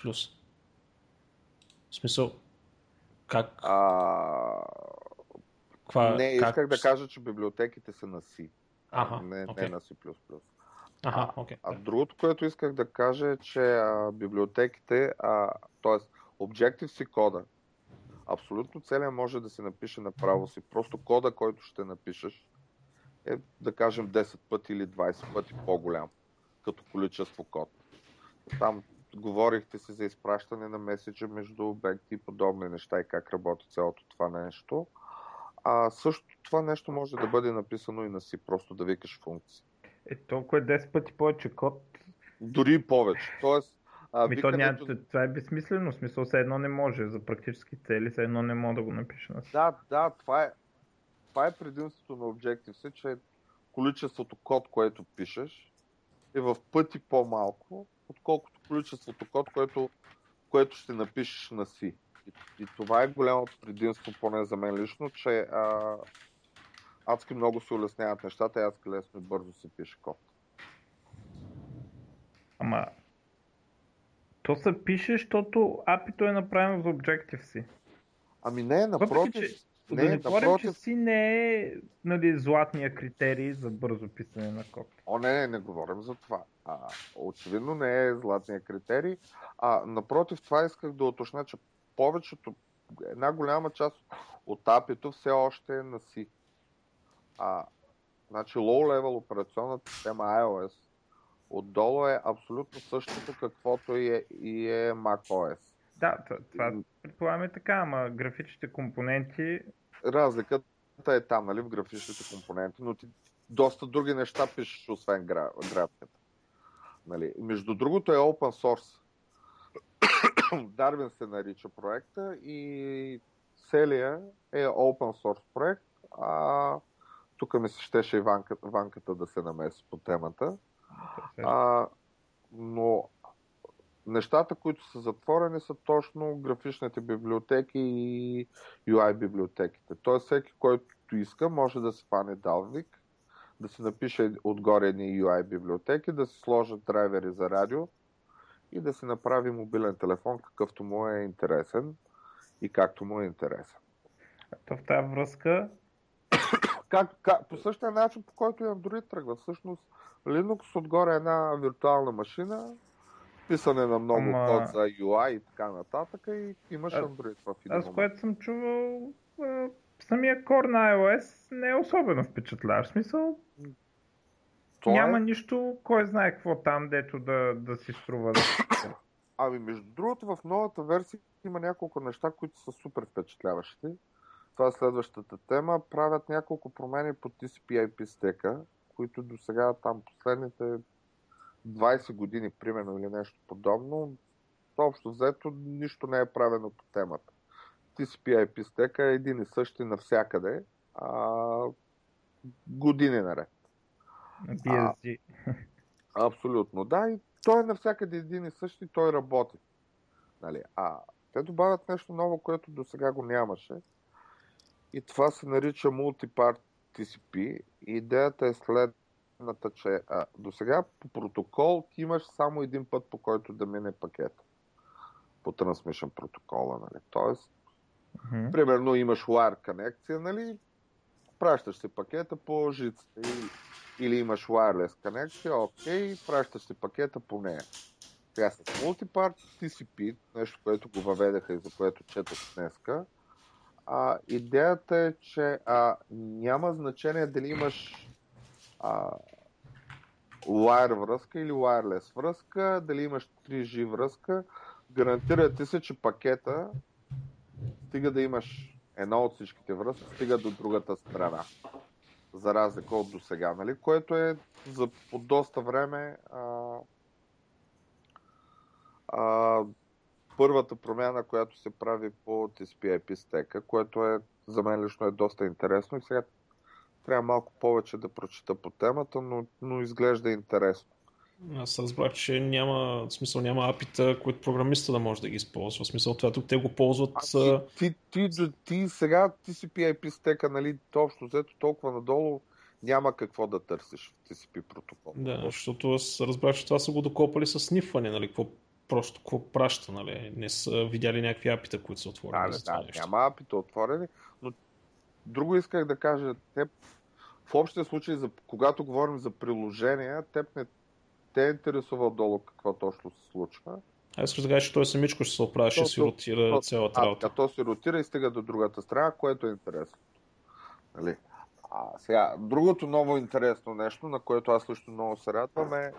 В смисъл, как? Не, как... исках да кажа, че библиотеките са на C, не на C++. Другото, което исках да кажа е, че библиотеките, т.е. Objective-C кода, абсолютно целият може да се напише направо си. Просто кода, който ще напишеш, е да кажем 10 пъти или 20 пъти по-голям, като количество код. Там говорихте си за изпращане на меседжа между обекти и подобни неща и как работи цялото това нещо. Също това нещо може да бъде написано и на си, просто да викаш функции. Е, толкова 10 пъти повече код. Дори и повече. Тоест, викането... това е безсмислено. В смисъл, все едно не може. За практически цели все едно не мога да го напиша. Да, това е предимството на Objective-C, че количеството код, което пишеш, е в пъти по-малко, отколкото количеството код, което ще напишеш на C. И това е голямото предимство, поне за мен лично, че адски много се улесняват нещата и адски лесно и бързо се пише код. Ама то се пише, защото API-то е направено за Objective-C. Ами не, напротив. Напротив, че си не е златния критерий за бързо писане на код. Не говорим за това. Очевидно не е златния критерий. Напротив, това исках да уточня, че повечето, една голяма част от API-то все още е на C. Значи low-level операционната система iOS отдолу е абсолютно същото, каквото и е macOS. Да, това предполагаме така, ама графичните компоненти... Разликата е там, нали, в графичните компоненти, но ти доста други неща пишеш, освен графиката. Нали. Между другото е open source. Darwin се нарича проекта и целия е open source проект. Тук ми се щеше и Ванката да се намеси по темата. Но нещата, които са затворени, са точно графичните библиотеки и UI библиотеките. Тоест всеки, който иска, може да се фане далвик, да се напише отгоре едни UI библиотеки, да се сложат драйвери за радио и да се направи мобилен телефон, какъвто му е интересен и както му е интересен. То в тази връзка... По същия начин, по който и Android тръгва. Всъщност, Linux отгоре е една виртуална машина, писане на много код за UI и така нататък, и имаш Android в един момент. Аз, което съм чувал, самия Core на iOS не е особено впечатляващ. В смисъл, няма нищо, кой знае какво там, дето да си струва. Ами между другото, в новата версия има няколко неща, които са супер впечатляващи. Това е следващата тема. Правят няколко промени по TCP/IP стека, които до сега там последните 20 години, примерно, или нещо подобно, общо взето нищо не е правено по темата. TCP/IP стека е един и същи навсякъде, години наред. BSD. Абсолютно, да. И той е навсякъде един и същи, той работи. Нали? Те добавят нещо ново, което до сега го нямаше. И това се нарича Multipart TCP. Идеята е следната, че до сега по протокол ти имаш само един път, по който да мине пакета. По трансмишен протокола. Нали? Тоест, примерно имаш wire конекция, нали? Пращаш си пакета по жицата. Или имаш wireless конекция, окей, пращаш си пакета по нея. Сега с Multipart TCP, нещо, което го въведаха и за което четох днеска, идеята е, че няма значение дали имаш wire връзка или wireless връзка, дали имаш 3G връзка, гарантира ти се, че пакета стига да имаш едно от всичките връзки, стига до другата страна. За разлика от досега, нали? Което е за по доста време първата промяна, която се прави по TCP/IP стека, което е за мен лично е доста интересно и сега трябва малко повече да прочита по темата, но изглежда интересно. Аз разбрах, че няма апита, които програмиста да може да ги използва. В смисъл това тук те го ползват... Ти сега TCP/IP стека, нали, общо взето толкова надолу няма какво да търсиш в TCP протокол. Да, защото аз разбрах, че това са го докопали с снифване, нали, какво праща, нали, не са видяли някакви апита, които са отворени. Няма апита отворени, но друго исках да кажа, теб, в общия случай, когато говорим за приложения, те е интересувал долу какво точно се случва. А искаш да кажеш, че той самичко ще се оправи, ще си ротира цялата работа. То се ротира и стига до другата страна, което е интересно. Нали? Сега, другото ново интересно нещо, на което аз също много се радвам е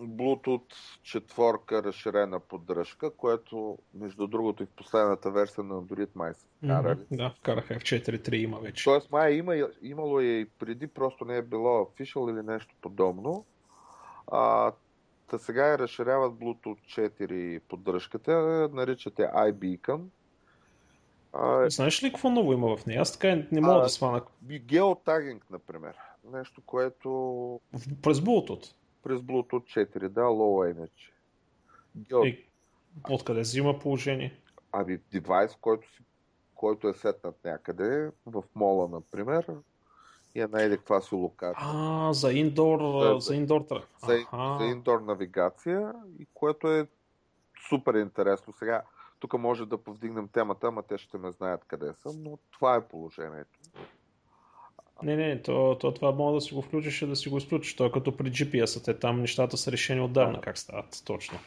Bluetooth 4 разширена поддръжка, което между другото и в последната версия на Android май са вкарали. Да, вкараха в 4.3 има вече. Тоест май имало и преди, просто не е било official или нещо подобно. Та сега разширяват Bluetooth 4 поддръжката, наричате iBeacon. Знаеш ли какво ново има в нея? Аз така не мога да свана. Геотагинг, например. Нещо, което... През Bluetooth? През Bluetooth 4, да, Low Energy. Откъде взима положение? Девайс, който е сетнат някъде, в мола, например, и е найде каква си локация. За индор тръг. За индор навигация, и което е супер интересно. Сега, тук може да повдигнем темата, ама те ще ме знаят къде съм, но това е положението. Не, това мога да си го включиш и да си го изключиш. Той като при GPS-а, там нещата са решени отдавна, как стават точно.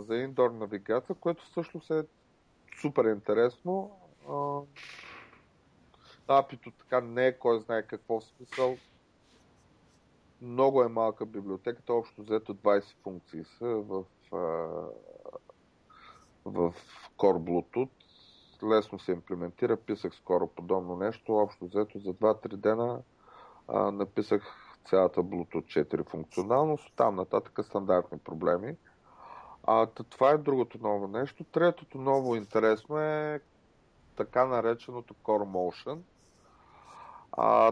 За индор навигация, което всъщност е супер интересно. Апито така не е кой знае какво смисъл. Много е малка библиотеката, общо взето 20 функции са в Core Bluetooth. Лесно се имплементира, писах скоро подобно нещо, общо взето за 2-3 дена написах цялата Bluetooth 4 функционалност, там нататък стандартни проблеми. Това е другото ново нещо. Третото ново интересно е така нареченото Core Motion.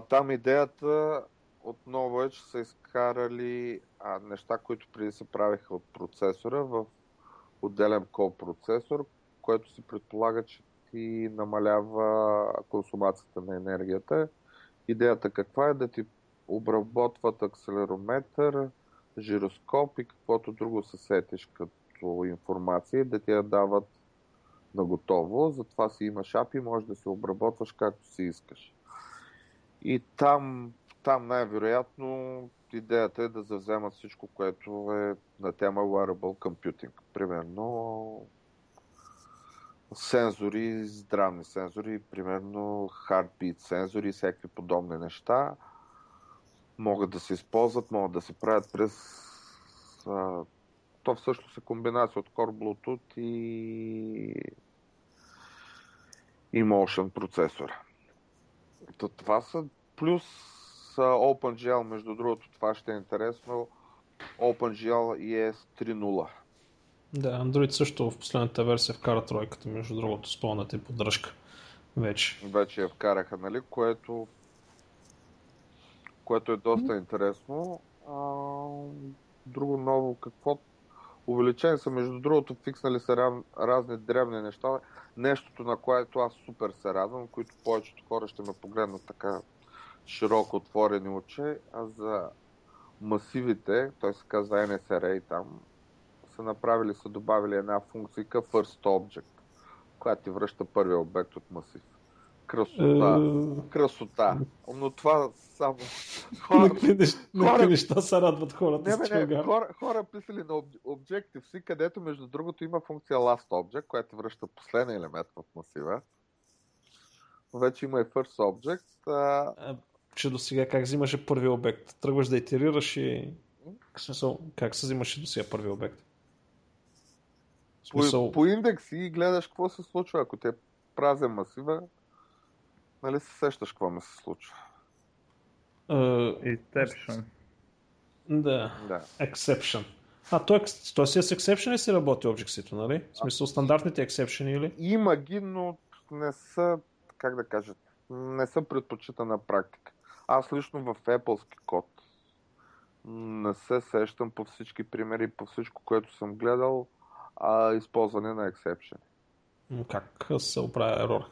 Там идеята отново е, че са изкарали неща, които преди се правиха от процесора в отделен ко-процесор, което се предполага, че ти намалява консумацията на енергията. Идеята каква е? Да ти обработват акселерометър, жироскоп и каквото друго се сетиш като информация, да ти я дават наготово. Затова си имаш API, може да се обработваш както си искаш. И там най-вероятно идеята е да завземат всичко, което е на тема wearable computing. Примерно сензори, здравни сензори, примерно heartbeat сензори и всякакви подобни неща могат да се използват, могат да се правят през... То всъщност е комбинация от Core Bluetooth и Motion процесора. То това са плюс OpenGL, между другото, това ще е интересно. OpenGL ES 3.0. Да, Android също в последната версия вкара тройката, между другото, с пълната и поддръжка вече. Вече я вкараха, нали, което е доста интересно. Друго ново, какво? Увеличени са, между другото, фикснали са разни древни неща, нещото, на което аз супер се радвам, които повечето хора ще ме погледнат така широко отворени очи, а за масивите, той се казва NSRA там, са добавили една функция First Object, която ти връща първия обект от масив. Красота. Но това само... Някакви неща се радват хората. Хора писали на Objective-C, където между другото има функция Last Object, която връща последния елемент в масива. Вече има и First Object. Че до сега как взимаше първи обект? Тръгваш да итерираш и... Как се взимаше до сега първи обект? По индекси и гледаш какво се случва. Ако те празен масива, нали се сещаш какво ми се случва? Exception. Да. Exception. Той си с exception ли си работи Objective-C, нали? В смисъл стандартните exception или? Има ги, но не са, как да кажа, не са предпочитана практика. Аз лично в Apple-ски код не се сещам по всички примери, по всичко, което съм гледал, използване на exception. Как се оправя ерор?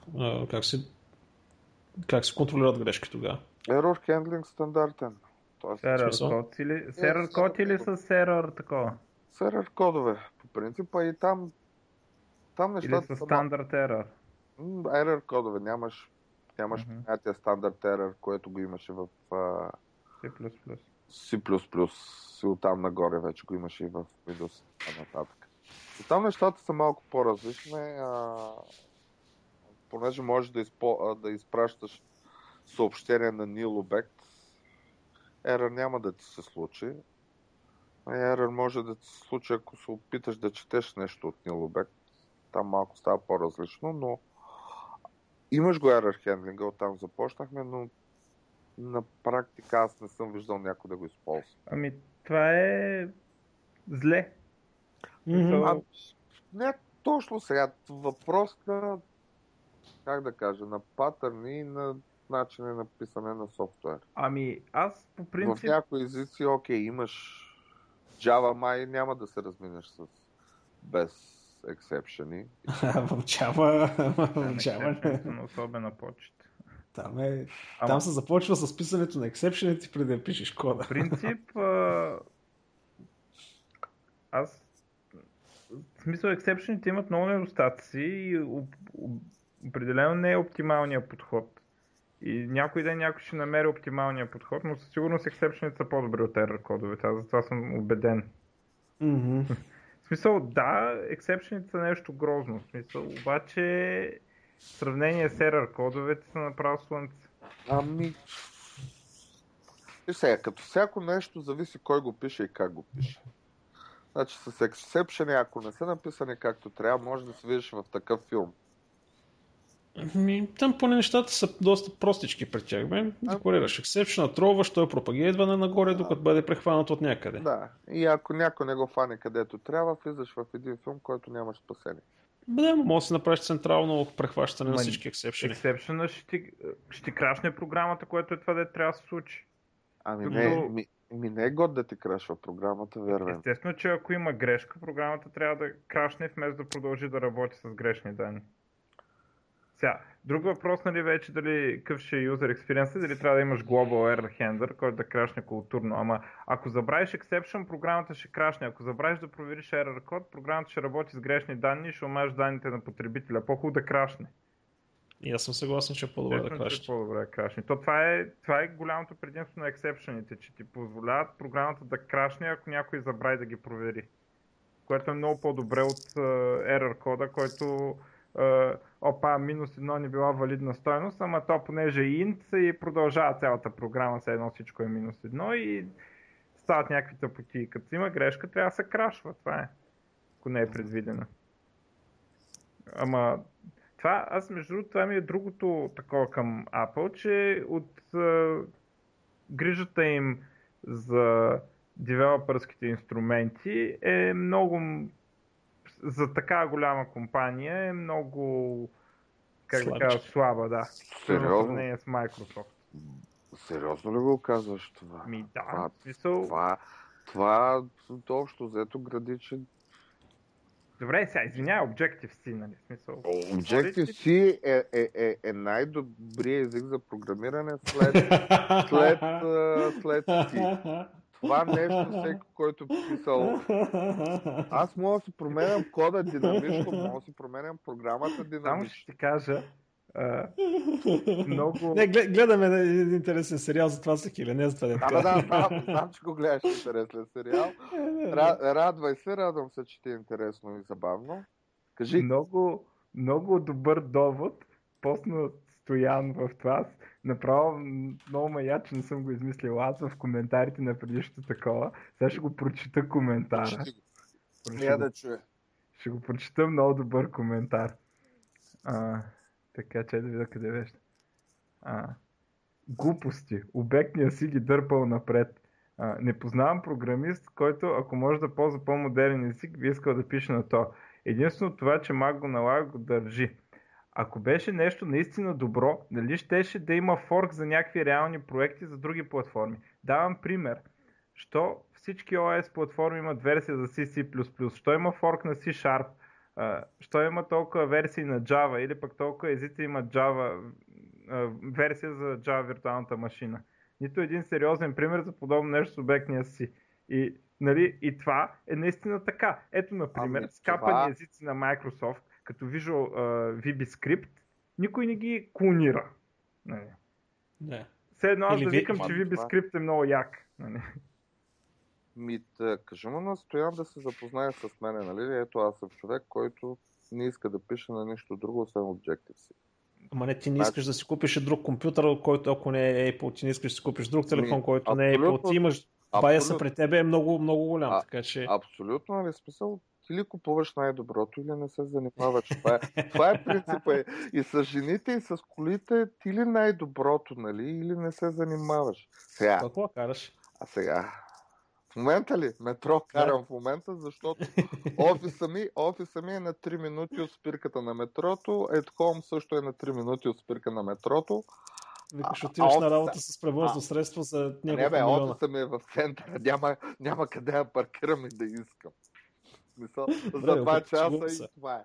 Как се контролират грешки тогава? Error handling стандартен. Серър код или с серър такова? Серър кодове, по принципа, и там нещата... Или с стандарт ерър? Ерър кодове, нямаш понятие стандарт ерър, което го имаше в... C++. И оттам нагоре вече го имаше и в Windows. И там нещата са малко по-различни. Понеже можеш да изпращаш съобщение на nil обект, ерър няма да ти се случи. Ерър може да ти се случи, ако се опиташ да четеш нещо от nil обект. Там малко става по-различно, но имаш го ерър хендлинга, оттам започнахме, но на практика аз не съм виждал някой да го използва. Ами това е зле. Не точно сега. Въпрос на на патърни и на начина на писане на софтуер. Ами аз по принцип... В някои езици, имаш Java, май няма да се разминеш без ексепшени. В Java особена почет. Там се започва с писането на ексепшените преди да пишеш кода. В принцип в смисъл ексепшените имат много недостатъци и определено не е оптималният подход. И някой ден някой ще намери оптималния подход, но със сигурност ексепшените са по-добри от error кодовете, аз затова съм убеден. В смисъл, да, ексепшените са нещо грозно, в смисъл, обаче в сравнение с error кодовете са направо слънце. И сега, като всяко нещо зависи кой го пише и как го пише. Значи с ексепшени, ако не са написани както трябва, може да се видиш в такъв филм. Там поне нещата са доста простички при тях. Декорираш ексепшена, тролваш, той пропагейдване нагоре, докато бъде прехванат от някъде. Да, и ако някой не го фане където трябва, влизаш в един филм, който нямаш спасение. Може да си направиш централно прехващане на всички ексепшени. Ексепшена ще крашне програмата, което е това, де трябва да се случи. Не е год да ти крашва програмата, верно. Естествено, че ако има грешка, програмата трябва да крашне, вместо да продължи да работи с грешни данни. Друг въпрос, нали вече, дали къв ще е user experience, дали трябва да имаш global error handler, който да крашне културно. Ама ако забравиш exception, програмата ще крашне. Ако забравиш да провериш error код, програмата ще работи с грешни данни и ще омажеш данните на потребителя. По-хубаво да крашне. И аз съм съгласен, че е по-добре да крашне. Това е голямото предимство на ексепшените, че ти позволяват програмата да крашне, ако някой забрави да ги провери. Което е много по-добре от error кода, който опа, минус едно не била валидна стойност, ама то понеже е инт и продължава цялата програма, все едно всичко е минус едно и стават някакви тъпоти. Като има грешка, трябва да се крашва, това е, ако не е предвидено. Ама това, аз между другото, това ми е другото такова към Apple, че от грижата им за девелопърските инструменти е много, за такава голяма компания е много, как да кажа, слаба, да. Сериозно? Не е с Microsoft. Сериозно ли го казваш това? Ми да, това общо взето гради, че... Добре, сега извинявай, Objective-C, нали? Objective-C е най-добрият език за програмиране след C. Това нещо, всеки, който писал. Аз мога да си променям кода динамично, мога да си променям програмата динамично. Само ще ти кажа, много... Не, гледаме един интересен сериал, за това са хиля, не за това не така. Да, знам, че го гледаш интересен сериал. Радвай се, радвам се, че ти е интересно и забавно. Кажи... Много, много добър довод, постно Стоян в това. Направо много мая, че не съм го измислил аз в коментарите на предишното такова. Сега ще го прочита коментара. Ще го прочита, много добър коментар. Така, че да видя къде беше. Глупости. Обектният си ги дърпал напред. Не познавам програмист, който ако може да ползва по-модерен език, би искал да пише на то. Единствено това, че Мак го налага, го държи. Ако беше нещо наистина добро, дали щеше да има форк за някакви реални проекти за други платформи? Давам пример. Що всички OS платформи имат версия за C++? Що има форк на C#? Що има толкова версии на Java? Или пък толкова езици имат Java, версия за Java виртуалната машина? Нито един сериозен пример за подобно нещо с обектния си. И, нали, и това е наистина така. Ето, например, скапани езици на Microsoft, като Visual VBScript, никой не ги клонира. Не. Все едно аз да викам, че VBScript е много як. Кажи му настоям да се запознае с мене, нали? Ето аз съм човек, който не иска да пише на нищо друго, освен Objective-C. Ама не, ти не искаш да си купиш друг компютър, който ако не е Apple, ти не искаш да си купиш друг телефон, който не е Apple, ти имаш баяса при тебе е много, много голям. Така, че... Абсолютно, нали смисъл? Или купуваш най-доброто, или не се занимаваш. Това е принципа. И с жените, и с колите, ти ли най-доброто, нали? Или не се занимаваш. Сега. Какво караш? А сега. В момента ли? Метро карам в момента, защото офиса ми е на 3 минути от спирката на метрото, Едхом също е на 3 минути от спирка на метрото. Викаш, отиваш на работа с превозно средство за няколко милиона. Не, офиса ми е в центъра. Няма къде да паркирам и да искам. За два часа и това е.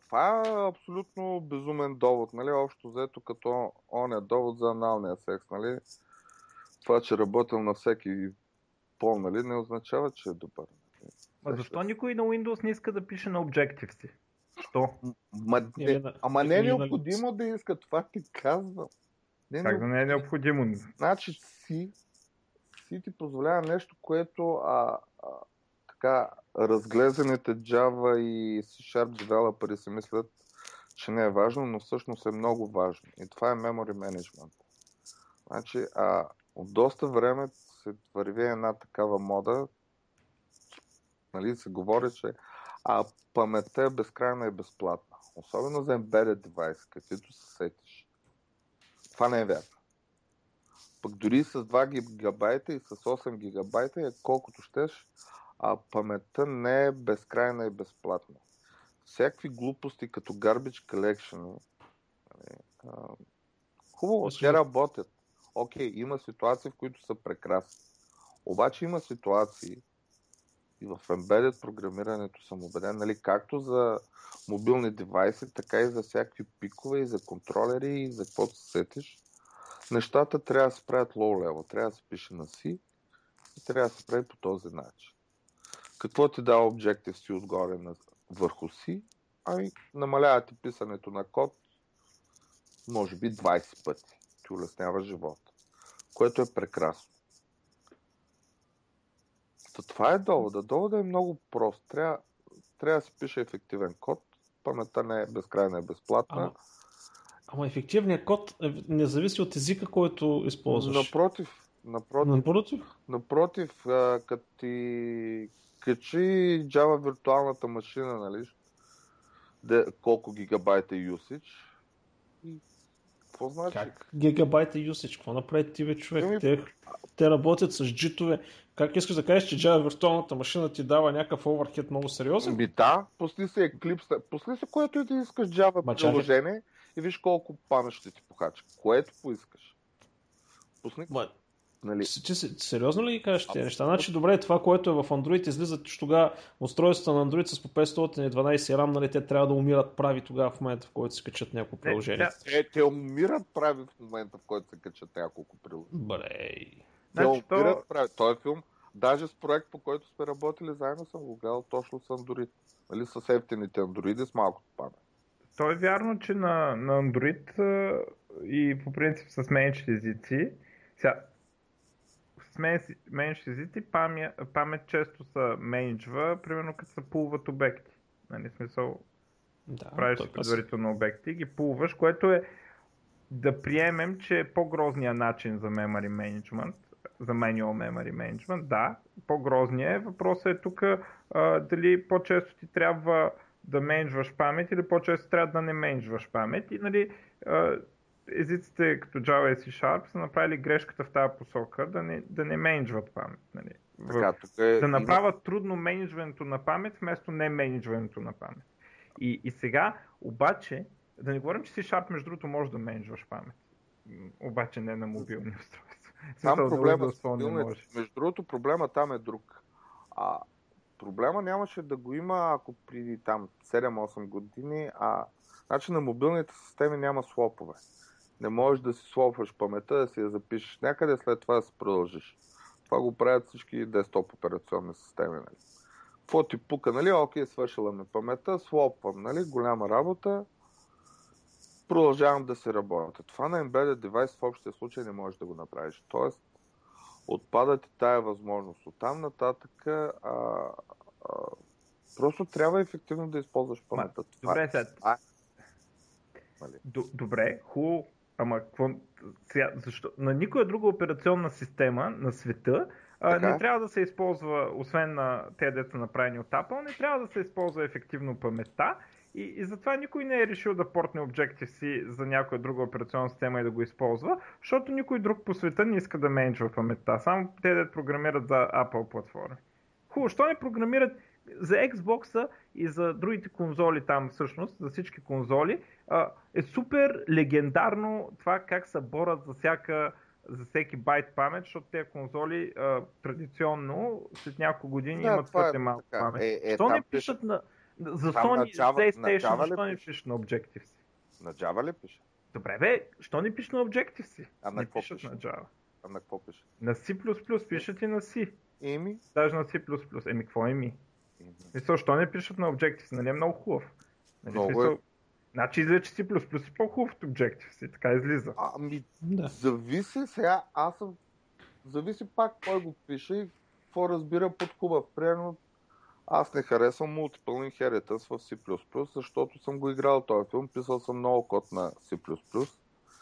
Това е абсолютно безумен довод, нали? Общо взето като он е довод за аналния секс, нали? Това, че работил на всеки пол, нали, не означава, че е добър. Нали? Защо никой на Windows не иска да пише на Objective-C? Що? Ама не е необходимо да иска, това ти казвам. Как да не е необходимо? Значи си ти позволява нещо, което така разглезените Java и C# девелопери си мислят, че не е важно, но всъщност е много важно. И това е memory management. Значи, от доста време се върви една такава мода, нали, се говори, че паметта е безкрайна и безплатна. Особено за embedded device, каквито се сетиш. Това не е вярно. Пък дори с 2 гигабайта и с 8 гигабайта, колкото щеш, паметта не е безкрайна и безплатна. Всякакви глупости като Garbage Collection, хубаво, те работят. Окей, има ситуации, в които са прекрасни. Обаче има ситуации и в embedded програмирането съм убеден, нали, както за мобилни девайси, така и за всякакви пикове, и за контролери, и за каквото се сетиш. Нещата трябва да се правят low level, трябва да се пише на C и трябва да се прави по този начин. Какво ти дава Objective-C отгоре върху C? Ами намалява ти писането на код, може би 20 пъти. Ти улеснява живота, което е прекрасно. Това е довода. Довода е много прост. Трябва трябва да си пише ефективен код. Паметта не е безкрайна, е безплатна. Ама ефективният код не зависи от езика, който използваш. Напротив, като ти качи Java виртуалната машина, нали, колко гигабайта юсич, какво значи? Как гигабайта юсич? Какво направи ти бе, човек? Те работят с джитове. Как искаш да кажеш, че Java виртуалната машина ти дава някакъв overhead много сериозен? Да, пусни се Eclipse, пусни се което и ти искаш Java приложение и виж колко памет ще ти похача. Което поискаш. Пусни. Нали? Ти сериозно ли ги кажеш тези неща? Значи добре, това, което е в Android, излизат, че тогава устройствата на Android с по 512 RAM, нали, те трябва да умират прави тогава в момента, в който се качат няколко приложения. Те умират прави в момента, в който се качат няколко приложения. Брей. Той филм, даже с проект, по който сме работили заедно, съм го гледал точно с Android. Нали, с ефтините Android с малкото памет. То е вярно, че на Android и по принцип с менчите езици, менедж езици, памет често се менеджва, примерно като се пулват обекти. Нали, смисъл, да, правиш предварително обекти, ги пулваш, което е да приемем, че е по-грозният начин за memory management, за manual memory management, да, по-грозният е. Въпросът е тук дали по-често ти трябва да менеджваш памет или по-често трябва да не менеджваш памет и нали, езиците като Java и C# са направили грешката в тази посока да не менеджват памет. Нали? Да направят трудно менеджването на памет вместо не менеджването на памет. И сега обаче, да не говорим, че C# между другото може да менеджваш памет. Обаче не на мобилни устройства. Там между другото проблема там е друг. Проблема нямаше да го има, ако преди там 7-8 години, значи на мобилните системи няма слопове. Не можеш да си слопваш паметта, да си я запишеш някъде, след това да се продължиш. Това го правят всички десктоп операционни системи. Нали. Какво ти пука, нали? Окей, свършила ми паметта, слопвам, нали? Голяма работа, продължавам да си работя. Това на embedded девайс в общия случай не можеш да го направиш. Тоест, отпада ти тая възможност. Оттам нататък просто трябва ефективно да използваш паметта. Добре, Добре, хубаво, ама какво, сега, защо? На никоя друга операционна система на света не трябва да се използва, освен на тези деца направени от Apple, не трябва да се използва ефективно паметта и затова никой не е решил да портне Objective-C за някоя друга операционна система и да го използва, защото никой друг по света не иска да менеджва паметта, само тези деца програмират за Apple платформи. Хубаво, що не програмират за Xbox-а и за другите конзоли там всъщност, за всички конзоли, е супер легендарно това как се борят за всеки байт памет, защото тези конзоли традиционно след няколко години имат твърде малко памет. Що не пишат за Sony, PlayStation, що не пишат на Objective-C? На Java ли пише? Добре бе, що не пишат на Objective-C? Не пишат на Java. А на какво пишат? На C++, пишат и на C. Еми? Даже на C++. Еми, какво е ми? Мисля, що не пишат на Objective-C? Нали е много хубав. Нали, е. Значи излиза, че C++ е по-хубав от Objective-C. Така излиза. Зависи сега, зависи пак кой го пише и какво разбира под хубав. Примерно, аз не харесвам Multiple Inheritance в C++, защото съм го играл този филм, писал съм много код на C++.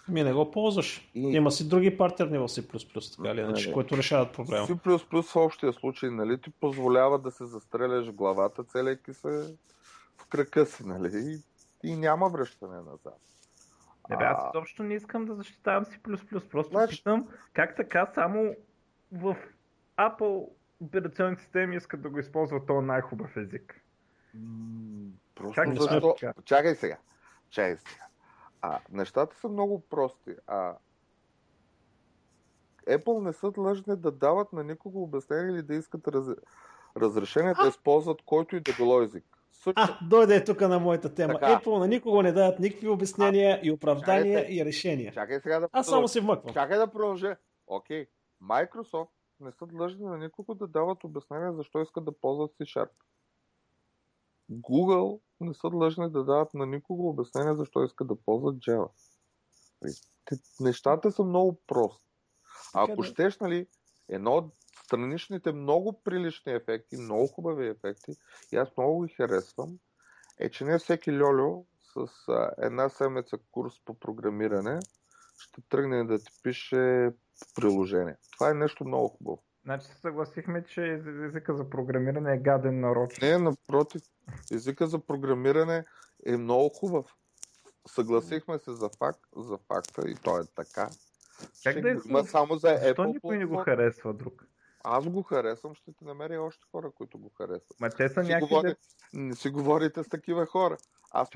Не го ползваш. Има си други партньори в C++, така ли, иначе, които решават проблема. C++ в общия случай, нали, ти позволява да се застреляш в главата, целяйки се в кръка си, нали, и няма връщане назад. Аз изобщо не искам да защитавам C++, просто питам как така само в Apple операционни системи искат да го използват този най-хубав език. Чакай сега. Нещата са много прости. Apple не са длъжни да дават на никого обяснение или да искат разрешение да използват който и да било език. Дойде тук на моята тема. Така. Apple на никого не дават никакви обяснения и оправдания и решения. Чакай сега да продължа. Аз само се вмъквам. Чакай да продължа. Окей. Microsoft не са длъжни на никого да дават обяснения защо искат да ползват C#. Google не са длъжни да дават на никого обяснение защо искат да ползват Java. Нещата са много прости. Ако щеш, нали, едно страничните много прилични ефекти, много хубави ефекти, и аз много ги харесвам, е, че не всеки льолю с една седмица курс по програмиране ще тръгне да ти пише приложение. Това е нещо много хубаво. Значи се съгласихме, че езика за програмиране е гаден нарочен. Не, напротив, езика за програмиране е много хубав. Съгласихме се за факта, и то е така. Как да е? Само за Apple. Защо никой не го харесва друг? Аз го харесвам, ще ти намеря още хора, които го харесват. Ма те са някакви... Не си говорите с такива хора. Аз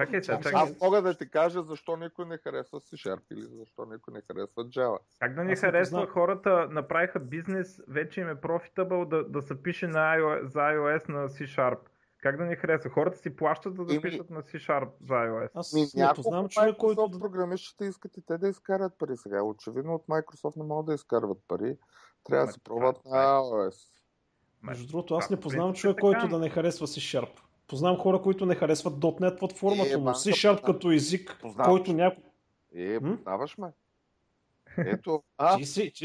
мога да ти кажа защо никой не харесва C# или защо никой не харесва Java. Как да не харесва? Хората направиха бизнес, вече им е profitable да се пише на за iOS на C#. Как да не харесва? Хората си плащат, за да пишат на C# за iOS. Аз не познавам човек, който... Програмистите искат и те да изкарат пари сега. Очевидно от Microsoft не могат да изкарват пари. Трябва да се пробват на iOS. Между другото, аз не познавам човек, който да не харесва C#. Познавам хора, които не харесват .NET платформата, но C# като език, познаваш, който някой... Познаваш ме. Ето.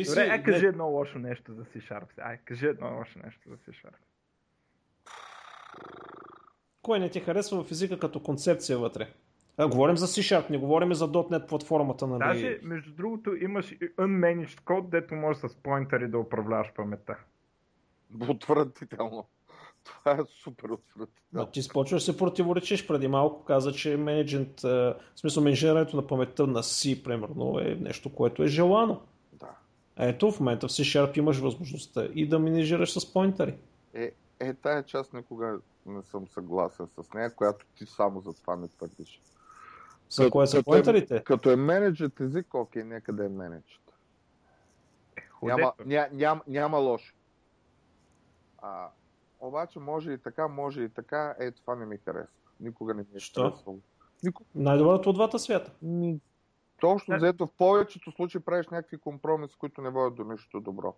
Добре, кажи едно лошо нещо за C#. Кажи едно лошо нещо за C#. Кой не ти харесва в езика като концепция вътре? Говорим за C#, не говорим за .NET платформата. Нали? Даже, между другото, имаш unmanaged код, дето можеш с поинтери да управляваш паметта. Отвратително. Това е супер отвратително. Ти спочваш се противоречиш. Преди малко каза, че менеджирането на паметта на C, примерно, е нещо, което е желано. Да. Ето, в момента в C# имаш възможността и да менеджираш с поинтери. Тая част никога не съм съгласен с нея, която ти само за това не твърдиш. За кое са поинтерите? Като е менеджът език, окей, някъде е менеджът. Няма лошо. Обаче може и така, това не ми харесва. Никога не ми харесва. Най-доброто от двата свята. Точно взето, в повечето случаи правиш някакви компромиси, които не водят до нищо добро.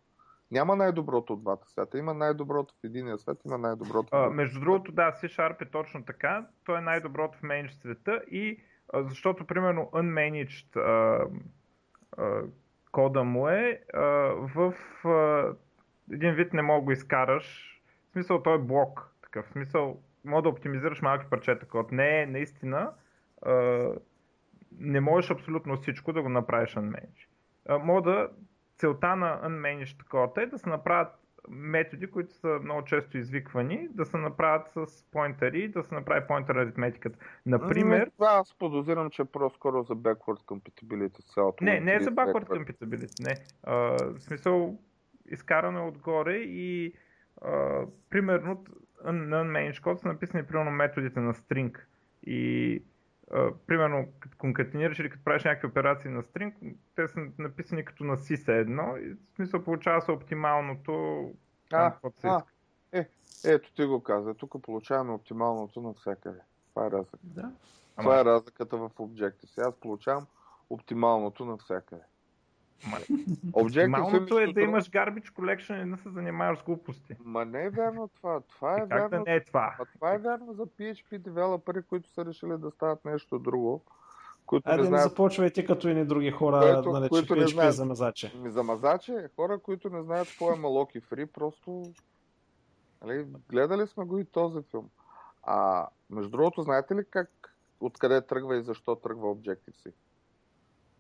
Няма най-доброто от двата света. Има най-доброто в единия свят, има най-доброто в другия. Между другото, да, C# е точно така. Той е най-доброто в managed света, и защото, примерно, unmanaged кода му е в един вид не мога да го изкараш. В смисъл, той е блок. Такъв. В смисъл, може да оптимизираш малки парчета код. Не, наистина, не можеш абсолютно всичко да го направиш unmanaged. Може да... Целта на unmanaged кода е да се направят методи, които са много често извиквани, да се направят с поинтери, да се направи поинтер аритметиката. Например... Това аз подозирам, че е по-скоро за backward compatibility с цялото. Не е за backward compatibility, не. В смисъл, изкарано отгоре и примерно на unmanaged кода са написани примерно методите на string. И примерно, като конкатинираш или като правиш някакви операции на стринг, те са написани като на SIS-1 и в смисъл получава се оптималното. Ето ти го каза, тук получаваме оптималното навсякъде. Това е разликата. Да. Това е разликата в Objective. Аз получавам оптималното навсякъде. Оптималното е да имаш garbage collection и да се занимаваш с глупости. Ма не е вярно това. Това е вярно. Да не е това. Това е вярно за PHP девелопери, които са решили да стават нещо друго. Не започвайте като и не други хора, които не знаят замазаче. Замазаче, хора, които не знаят какво е Малоки Фри, просто... Гледали сме го и този филм. Между другото, знаете ли откъде тръгва и защо тръгва Objective-C?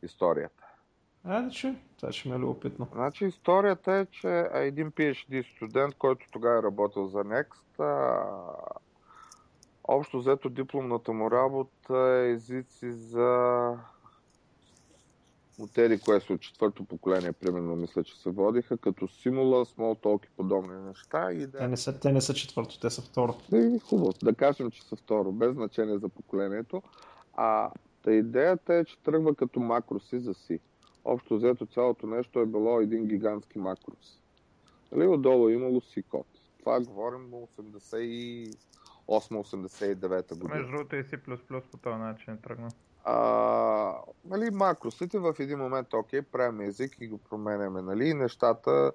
Историята. Това ще ме е любопитно. Значи историята е, че един PhD студент, който тогава е работил за Next, общо взето дипломната му работа е езици за отели, кое са от четвърто поколение, примерно, мисля, че се водиха, като Simula, Smalltalk и подобни неща. И да... те не са четвърто, те са второ. Хубаво, да кажем, че са второ, без значение за поколението. Идеята е, че тръгва като макроси за си. Общо взето цялото нещо е било един гигантски макрос. Отдолу е имало си код. Това говорим в 88-89 година. Между другото и C++ по този начин е тръгна. Макросите в един момент, правим език и го променяме, и нещата,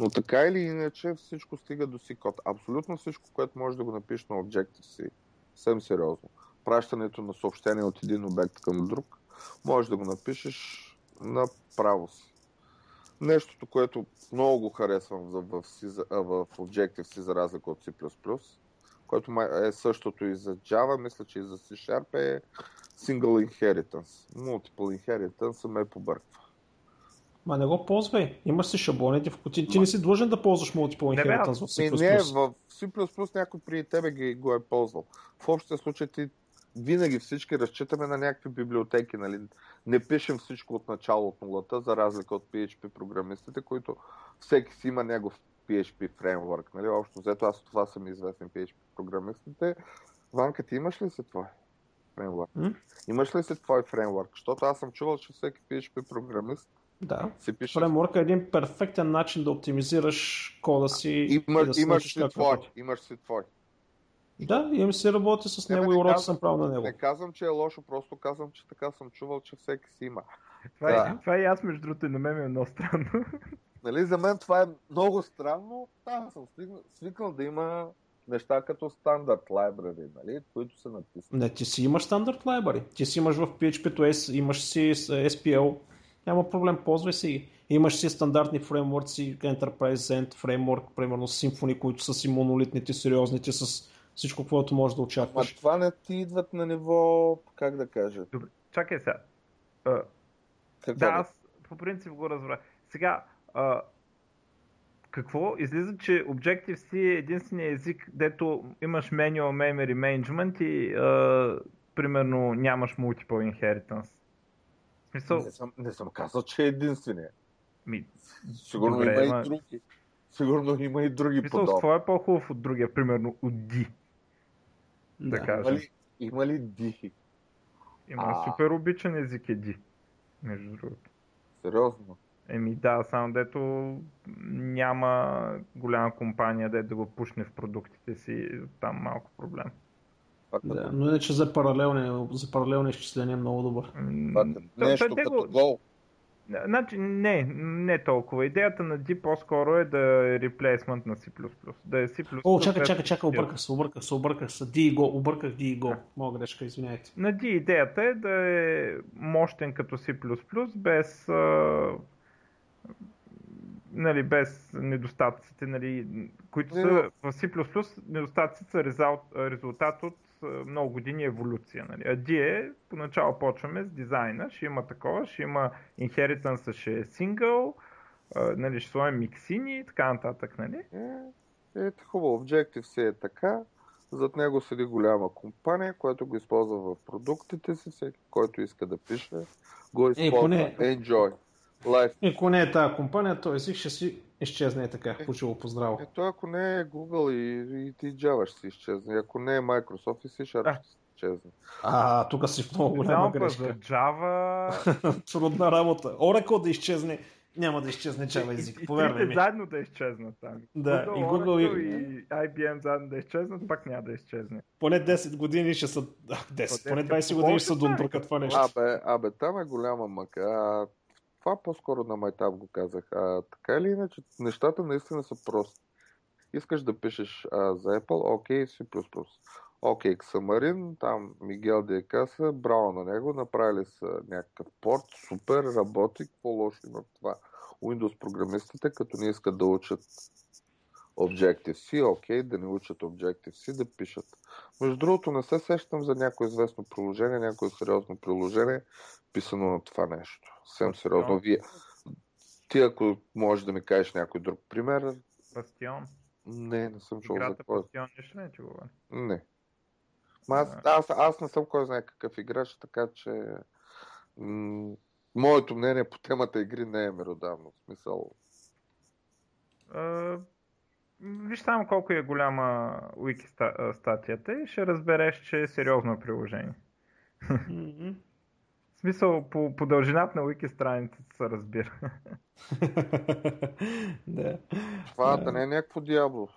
но така или иначе всичко стига до си код. Абсолютно всичко, което можеш да го напишеш на Objective-C, съвсем сериозно. Пращането на съобщение от един обект към друг, можеш да го напишеш направо си. Нещото, което много го харесвам в Objective-C за разлика от C++, което е същото и за Java, мисля, че и за C-Sharp е Single Inheritance. Multiple Inheritance ме побърква. Ма не го ползвай. Имаш си шаблоните в кутия. Ти не си длъжен да ползваш Multiple Inheritance в C++. Не, в C++ някой при тебе го е ползвал. В общия случай ти винаги всички разчитаме на някакви библиотеки. Нали? Не пишем всичко от начало от нулата, за разлика от PHP програмистите, които всеки си има негов PHP фреймворк. Нали? Общо взето, аз от това съм известен PHP програмистите. Ванка, ти имаш ли си твой фреймворк? Имаш ли си твой фреймворк? Защото аз съм чувал, че всеки PHP програмист да, фреймворк е един перфектен начин да оптимизираш кода си. Имаш си твой. Да, им се работи с него и уроки съм правил на него. Не казвам, че е лошо, просто казвам, че така съм чувал, че всеки си има. Това и аз, между другото, и на мен е много странно. Нали, за мен това е много странно. Аз съм свикнал да има неща като стандарт лайбрари, нали, които са написани. Не, ти си имаш стандарт лайбрари. Ти си имаш в PHP, имаш си SPL. Няма проблем, ползвай си. Имаш си стандартни фреймворци, Enterprise End фреймворк, примерно Symfony, които са си монолитните, сериозните, с всичко, което можеш да очакваш. А това не ти идват на ниво, как да кажа? Добре, чакай сега. Аз по принцип го разбрах. Сега, какво? Излиза, че Objective-C е единствения език, дето имаш manual memory management и примерно нямаш multiple inheritance. Смисъл... Не съм казал, че е единствения. Сигурно добре, има и други. Сигурно има и други подобни. Това е по-хубав от другия, примерно от D. Да, да кажем. Има ли D? Има супер обичан език е D, между другото. Сериозно? Да, само дето няма голяма компания, дето да го пушне в продуктите си, там малко проблем. Да, но иначе за паралелни изчисления е много добър. Нещо като гол. Значи, не толкова. Идеята на D по-скоро е да е реплейсмент на C++. Да е C++. О, чакай, обърках се. Обърках D и Go. Моя грешка, извиняйте. На D идеята е да е мощен като C++, без, нали, без недостатъците, нали, които са в C++. Недостатъците са резултат от много години еволюция. Нали. А D е, поначало почваме с дизайна, ще има такова, ще има inheritance, ще е сингъл, нали, ще сложим миксини и така нататък. Нали. Ето хубаво, Objective-C е така, зад него седи голяма компания, която го използва в продуктите си, всеки, който иска да пише, го използва. Enjoy. Life. Ако не е тази компания, този език ще си изчезне така, почило поздраво. Ето ако не е Google и Java ще си изчезне, ако не е Microsoft и C# ще си изчезне. Тук си в много голяма грешка. За Java... Трудна работа. Oracle да изчезне, няма да изчезне Java език, повярвай ми. И заедно да изчезнат там. Да, и Google и IBM заедно да изчезнат, пак няма да изчезне. Поне 10 години ще са... 10, поне 20 години ще са дундурка това нещо. Абе, там е голяма мъка. Това по-скоро на майтап го казах. Така или иначе, нещата наистина са прости. Искаш да пишеш за Apple, окей, C++. Окей, Xamarin, там Мигел Диакаса, браво на него, направили са някакъв порт, супер, работи, какво лошо има това. Windows програмистите, като не искат да учат Objective-C, окей, да не учат Objective-C, да пишат. Между другото, не се сещам за някое известно приложение, някое сериозно приложение, писано на това нещо. Съвсем сериозно. Вие. Ти, ако можеш да ми кажеш някой друг пример... Бастион? Не съм чул за кой. Бастион нещо не ти говори? Не. Аз не съм кой знае какъв играч, така че... моето мнение по темата игри не е меродавно. В смисъл... Виж само колко е голяма Wiki статията и ще разбереш, че е сериозно приложение. В смисъл, по дължината на Wiki страницата се разбира. Да. Това да не е някакво дявол.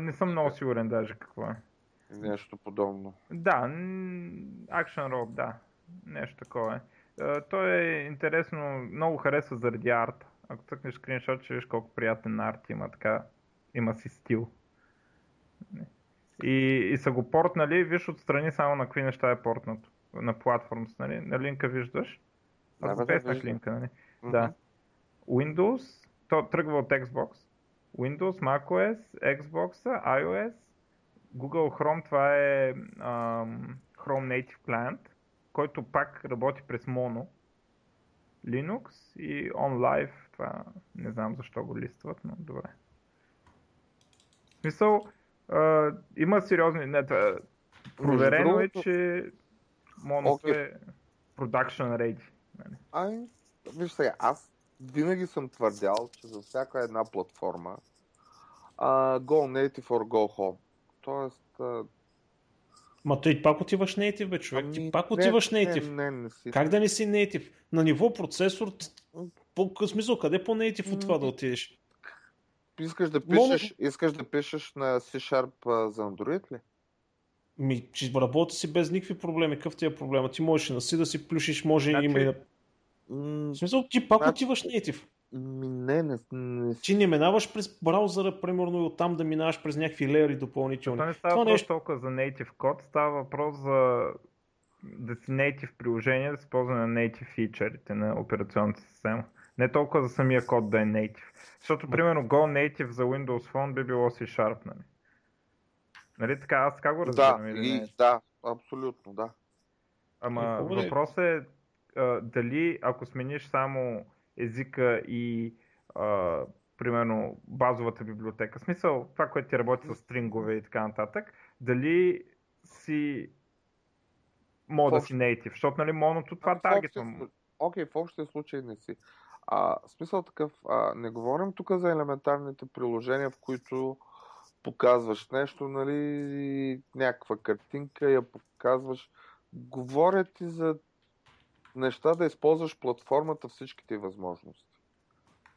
Не съм много сигурен даже какво е. Нещо подобно. Да, Action Rob, да. Нещо такова е. Той е интересно, много харесва заради арта. Ако цъкнеш скриншот, ще виж колко приятен арт има, така, има си стил. И са го портнали, виж отстрани само на какви неща е портнато. На платформс, нали? На линка виждаш? Аз без на линка, нали? Да. Windows, то тръгва от Xbox, Windows, macOS, Xbox, iOS, Google Chrome, това е Chrome Native Client, който пак работи през Mono, Linux и OnLive, това не знам защо го листват, но добре. В смисъл, има сериозни, не, това, проверено е, че Mono е production ready. Ами, виж сега, аз винаги съм твърдял, че за всяка една платформа go native or go home. Тоест... Ма ти пак отиваш native, бе, човек. Ами, ти пак отиваш native. Не си. Как да не си native? На ниво процесор, смисъл, къде по-native от това да отидеш? Искаш да пишеш на C-Sharp за Android ли? Ми, че работи си без никакви проблеми. Какъв ти е проблема? Ти можеш и на си да си плюшиш, може значи... и има и на... В смисъл, ти пак отиваш native. Не. Ти не минаваш през браузъра, примерно, и оттам да минаваш през някакви леери допълнителни. Това не става въпрос толкова за native код, става въпрос за да си native приложение, да се ползва на native фичерите на операционната система. Не толкова за самия код да е native. Защото, примерно, Go Native за Windows Phone би било C-Sharp, нали? Нали така, аз така го разбирам? Да, абсолютно, да. Ама въпросът е дали, ако смениш само езика и примерно базовата библиотека, смисъл това, което ти работи с стрингове и така нататък, дали си мога да си native, защото нали моното това таргетвам. Окей, в общия случай не си. Смисъл такъв, не говорим тук за елементарните приложения, в които показваш нещо, нали, някаква картинка, я показваш. Говоря ти за неща да използваш платформата всичките възможности.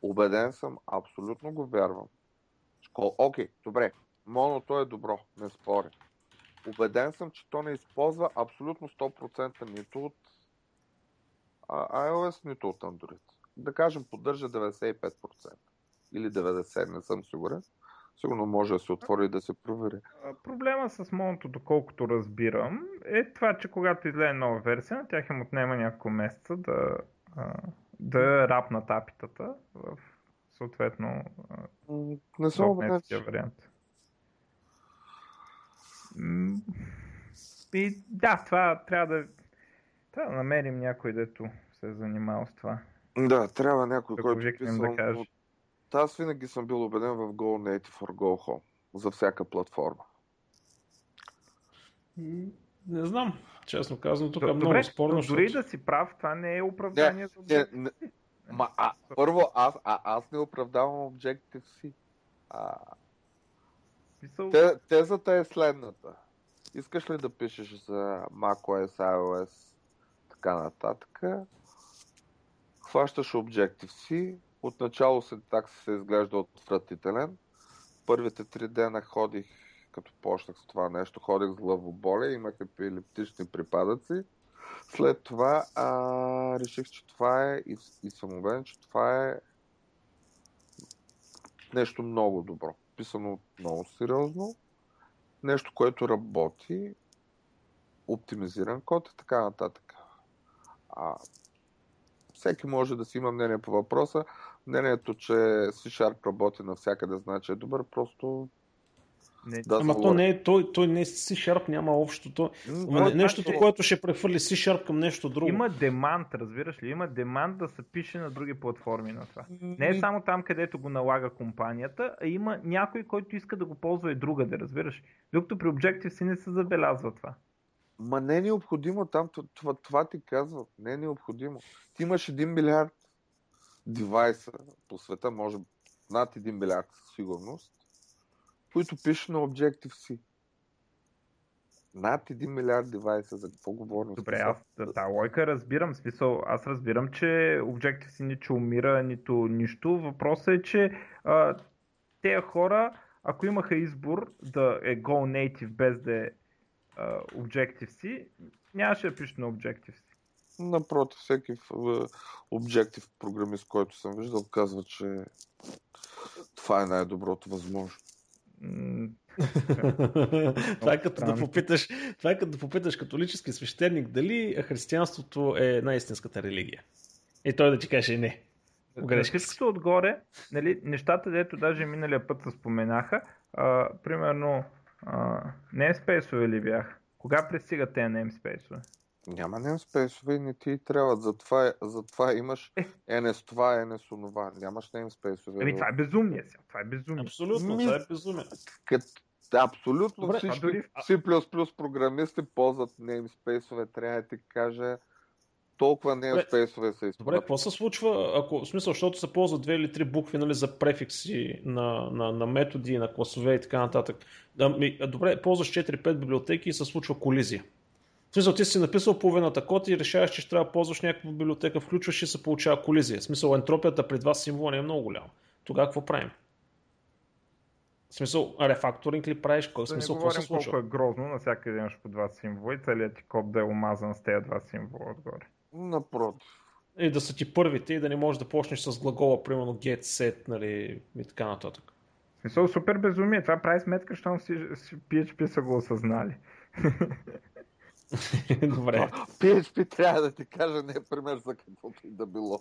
Убеден съм, абсолютно го вярвам. Окей, добре, моното е добро, не споря. Убеден съм, че то не използва абсолютно 100% нито от iOS, нито от Android. Да кажем, поддържа 95% или 90%, не съм сигурен. Сигурно може да се отвори и да се провери. Проблема с Mono, доколкото разбирам, е това, че когато излезе нова версия, на тях им отнема няколко месеца да рапнат апитата в съответно .NET-ския вариант. И да, това трябва да намерим някой, дето се е занимавал с това. Да, трябва някой, който е писал да каже. Аз винаги съм бил убеден в Go Native or Go Home за всяка платформа. Не знам, честно казвам, тук е много спорно. Дори да си прав, това не е оправдание за Objective-C. Първо, аз не оправдавам Objective-C. Тезата е следната. Искаш ли да пишеш за macOS, iOS, така нататък, хващаш Objective-C. Отначало синтаксът се изглежда отвратителен. Първите 3 дена ходих, като почнах с това нещо, ходих с главоболие, имах епилептични припадъци. След това реших, че това е и съм убеден, че това е нещо много добро. Писано много сериозно, нещо, което работи, оптимизиран код и така нататък. Всеки може да си има мнение по въпроса. Мнението, че C-Sharp работи навсякъде, значи е добър, просто... Ама той не е C-Sharp, няма общото. Нещото, което ще прехвърли C-Sharp към нещо друго. Има демант, разбираш ли? Има демант да се пише на други платформи на това. Не е само там, където го налага компанията, а има някой, който иска да го ползва и другаде, разбираш? Докато при Objective-C не се забелязва това. Ма не е необходимо там, това ти казват, не е необходимо. Ти имаш 1 милиард девайса по света, може над 1 милиард със сигурност, които пише на Objective-C. Над 1 милиард девайса, за какво говорим? Добре, аз тази лойка разбирам, смисъл, аз разбирам, че Objective-C нито умира, нито нищо. Въпросът е, че тези хора, ако имаха избор да е Go Native без да е Objective-C, нямаше да пише на Objective-C. Напротив, всеки Objective програмист, който съм виждал, казва, че това е най-доброто възможно. Това е като да попиташ католически свещеник дали християнството е най-истинската религия. И той да ти каже не. Грешката отгоре, нали, нещата, дето даже миналия път се споменаха, примерно namespace-ове ли бях? Кога пристигат тези namespace-ове? Няма namespace-ове и не ти трябват, затова имаш NS това, NS онова, нямаш namespace-ове. Ами това е безумие сега, това е безумие. Абсолютно, това е безумие. Абсолютно. Добре, всички C++ програмисти ползват namespace-ове, трябва да ти кажа. Толкова namespace-ове се използват. Добре, какво се случва, ако, в смисъл, защото се ползват две или три букви, нали, за префикси на методи, на класове и така нататък. Добре, ползваш 4-5 библиотеки и се случва колизия. В смисъл, ти си написал половината код и решаваш, че ще трябва да ползваш някаква библиотека, включваш и се получава колизия. В смисъл, ентропията при два символа не е много голяма. Тогава какво правим? В смисъл, рефакторинг ли правиш? Кой смисъл, какво се случва? Колко е грозно, навсякъде имаш по два символа и целият ти код да е омазан с тези два символа отгоре. Напротив. И да са ти първите и да не можеш да почнеш с глагола, примерно get, set, нали, и така нататък. В смисъл, супер безумие. Това прави сметка, щом PHP са го осъзнали. Добре. PHP трябва да ти кажа, не е пример за каквото и да било.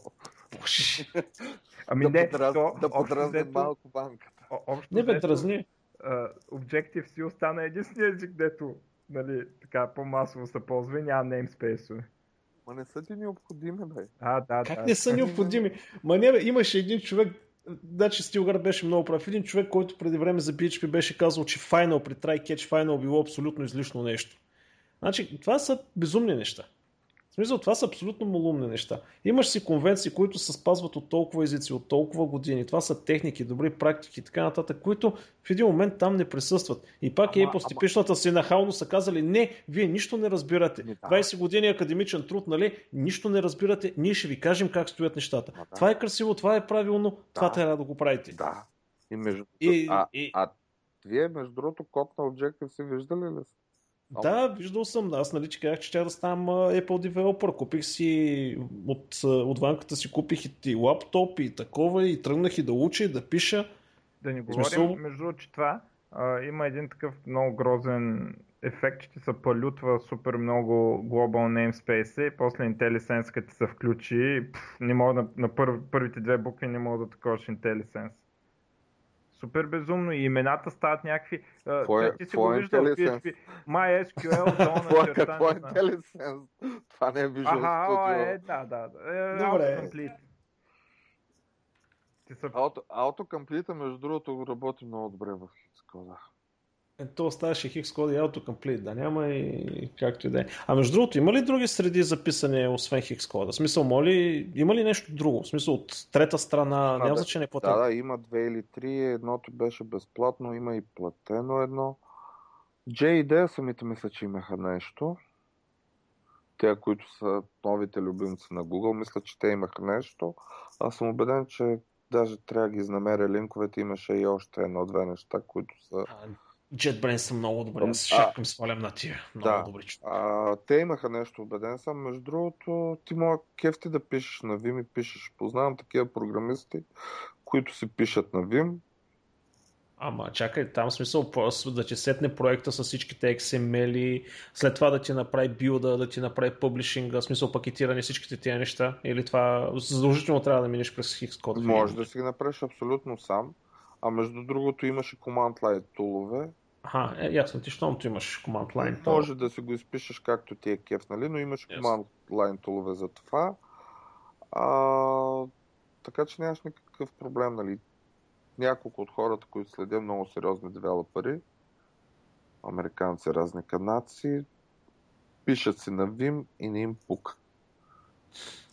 Ами не, да подразне малко банката. Не бе, дразни. Objective-C остана единствения език, дето, нали, така по-масово се ползва и няма namespace-ове. Ма не са ти необходими, бе. Как не са необходими? Ма не бе, имаше един човек, значи Стилгард беше много прав, един човек, който преди време за PHP беше казал, че final при try catch final било абсолютно излишно нещо. Значи, това са безумни неща. В смисъл, това са абсолютно малумни неща. Имаш си конвенции, които се спазват от толкова езици, от толкова години. Това са техники, добри практики и така нататък, които в един момент там не присъстват. И пак Apple с типичната си нахално са казали, не, вие нищо не разбирате. 20 години академичен труд, нали? Нищо не разбирате, ние ще ви кажем как стоят нещата. Това е красиво, това е правилно, това трябва да го правите. Да. И между... вие, между другото, код на Objective си виждали ли сте? Да, виждал съм. Аз, нали, че казах, че трябва да ставам Apple Developer. Купих си от ванката си, купих и лаптоп и такова и тръгнах и да уча и да пиша. Да не говорим, между че това има един такъв много грозен ефект, че ти се палютва супер много Global Namespace и после IntelliSense, като ти се включи, не мога на първите две букви не мога да таковаш IntelliSense. Супер безумно и имената стават някакви... Ти си го виждал в PHP. MySQL, Donna, какво е IntelliSense? Това не е Visual Studio. Autocomplete. Autocomplete, между другото, работи много добре в Xcode. То оставаше Xcode и Autocomplete, да няма и както и да е. А между другото, има ли други среди за писане, освен Xcode? В смисъл, има ли нещо друго? В смисъл, от трета страна, няма значение платено? Да, има две или три, едното беше безплатно, има и платено едно. JD самите мисля, че имаха нещо. Те, които са новите любимци на Google, мисля, че те имаха нещо. Аз съм убеден, че даже трябва да ги изнамеря линковете, имаше и още едно-две неща, които са... JetBrains са много добре, аз шапкам свалям на тия. Много добри човек. Те имаха нещо, убеден съм. Между другото, ти мога кефти да пишеш на Vim и пишеш. Познавам такива програмисти, които си пишат на Vim. Ама чакай, там смисъл просто да ти сетне проекта с всичките XML-и, след това да ти направи билда, да ти направи публишинга, смисъл пакетиране всичките тия неща, или това задължително трябва да минеш през Xcode? Може да си ги направиш абсолютно сам, а между другото имаш и command-line тулове. Ясно ти, щомто имаш command line. Може да си го изпишеш както ти е кеф, нали, но имаш command line тулове за това. Така че нямаш никакъв проблем, нали. Няколко от хората, които следя, много сериозни девелопери, американци, разни канадци, пишат си на Vim и не им пука.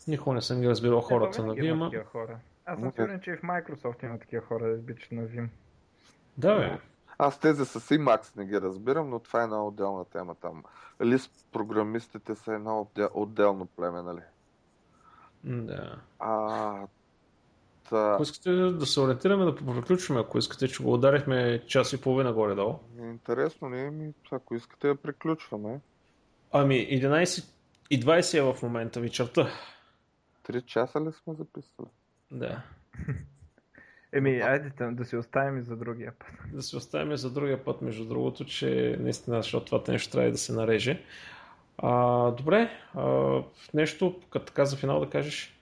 Никога не съм ги разбирал хората на Vim. Аз съм сигурен, че и в Microsoft има такива хора, да бичат на Vim. Да, бе. Аз тези с Emacs не ги разбирам, но това е една отделна тема там. Лист програмистите са едно отделно племе, нали? Да. Ако искате да се ориентираме, да приключим, ако искате, че го ударихме час и половина горе-долу. Интересно ли е, ако искате да приключваме? 11:20 е в момента вечерта. 3 часа ли сме записали? Да. Айде да се оставим за другия път. Да се оставим за другия път, между другото, че наистина, защото това нещо трябва да се нареже. Добре, нещо, като така за финал да кажеш?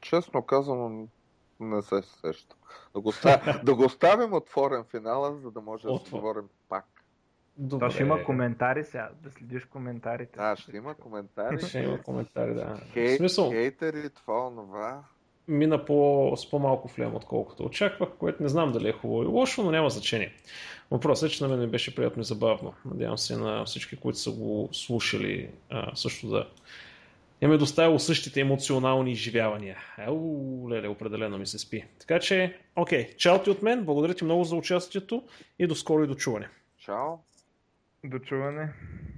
Честно казано, не се сещам. Да го оставим отворен финала, за да може да се говорим пак. Добре. То ще има коментари сега, да следиш коментарите. А, ще има коментари. Ще има коментари, да. Хейтери, това, онова. Мина с по-малко флем, отколкото очаквах, което не знам дали е хубаво и лошо, но няма значение. Въпросът е, че на мен беше приятно и забавно. Надявам се на всички, които са го слушали, също да им е доставило същите емоционални изживявания. Леле, определено ми се спи. Така че, чао ти от мен, благодаря ти много за участието и до скоро и до чуване. Чао. До чуване.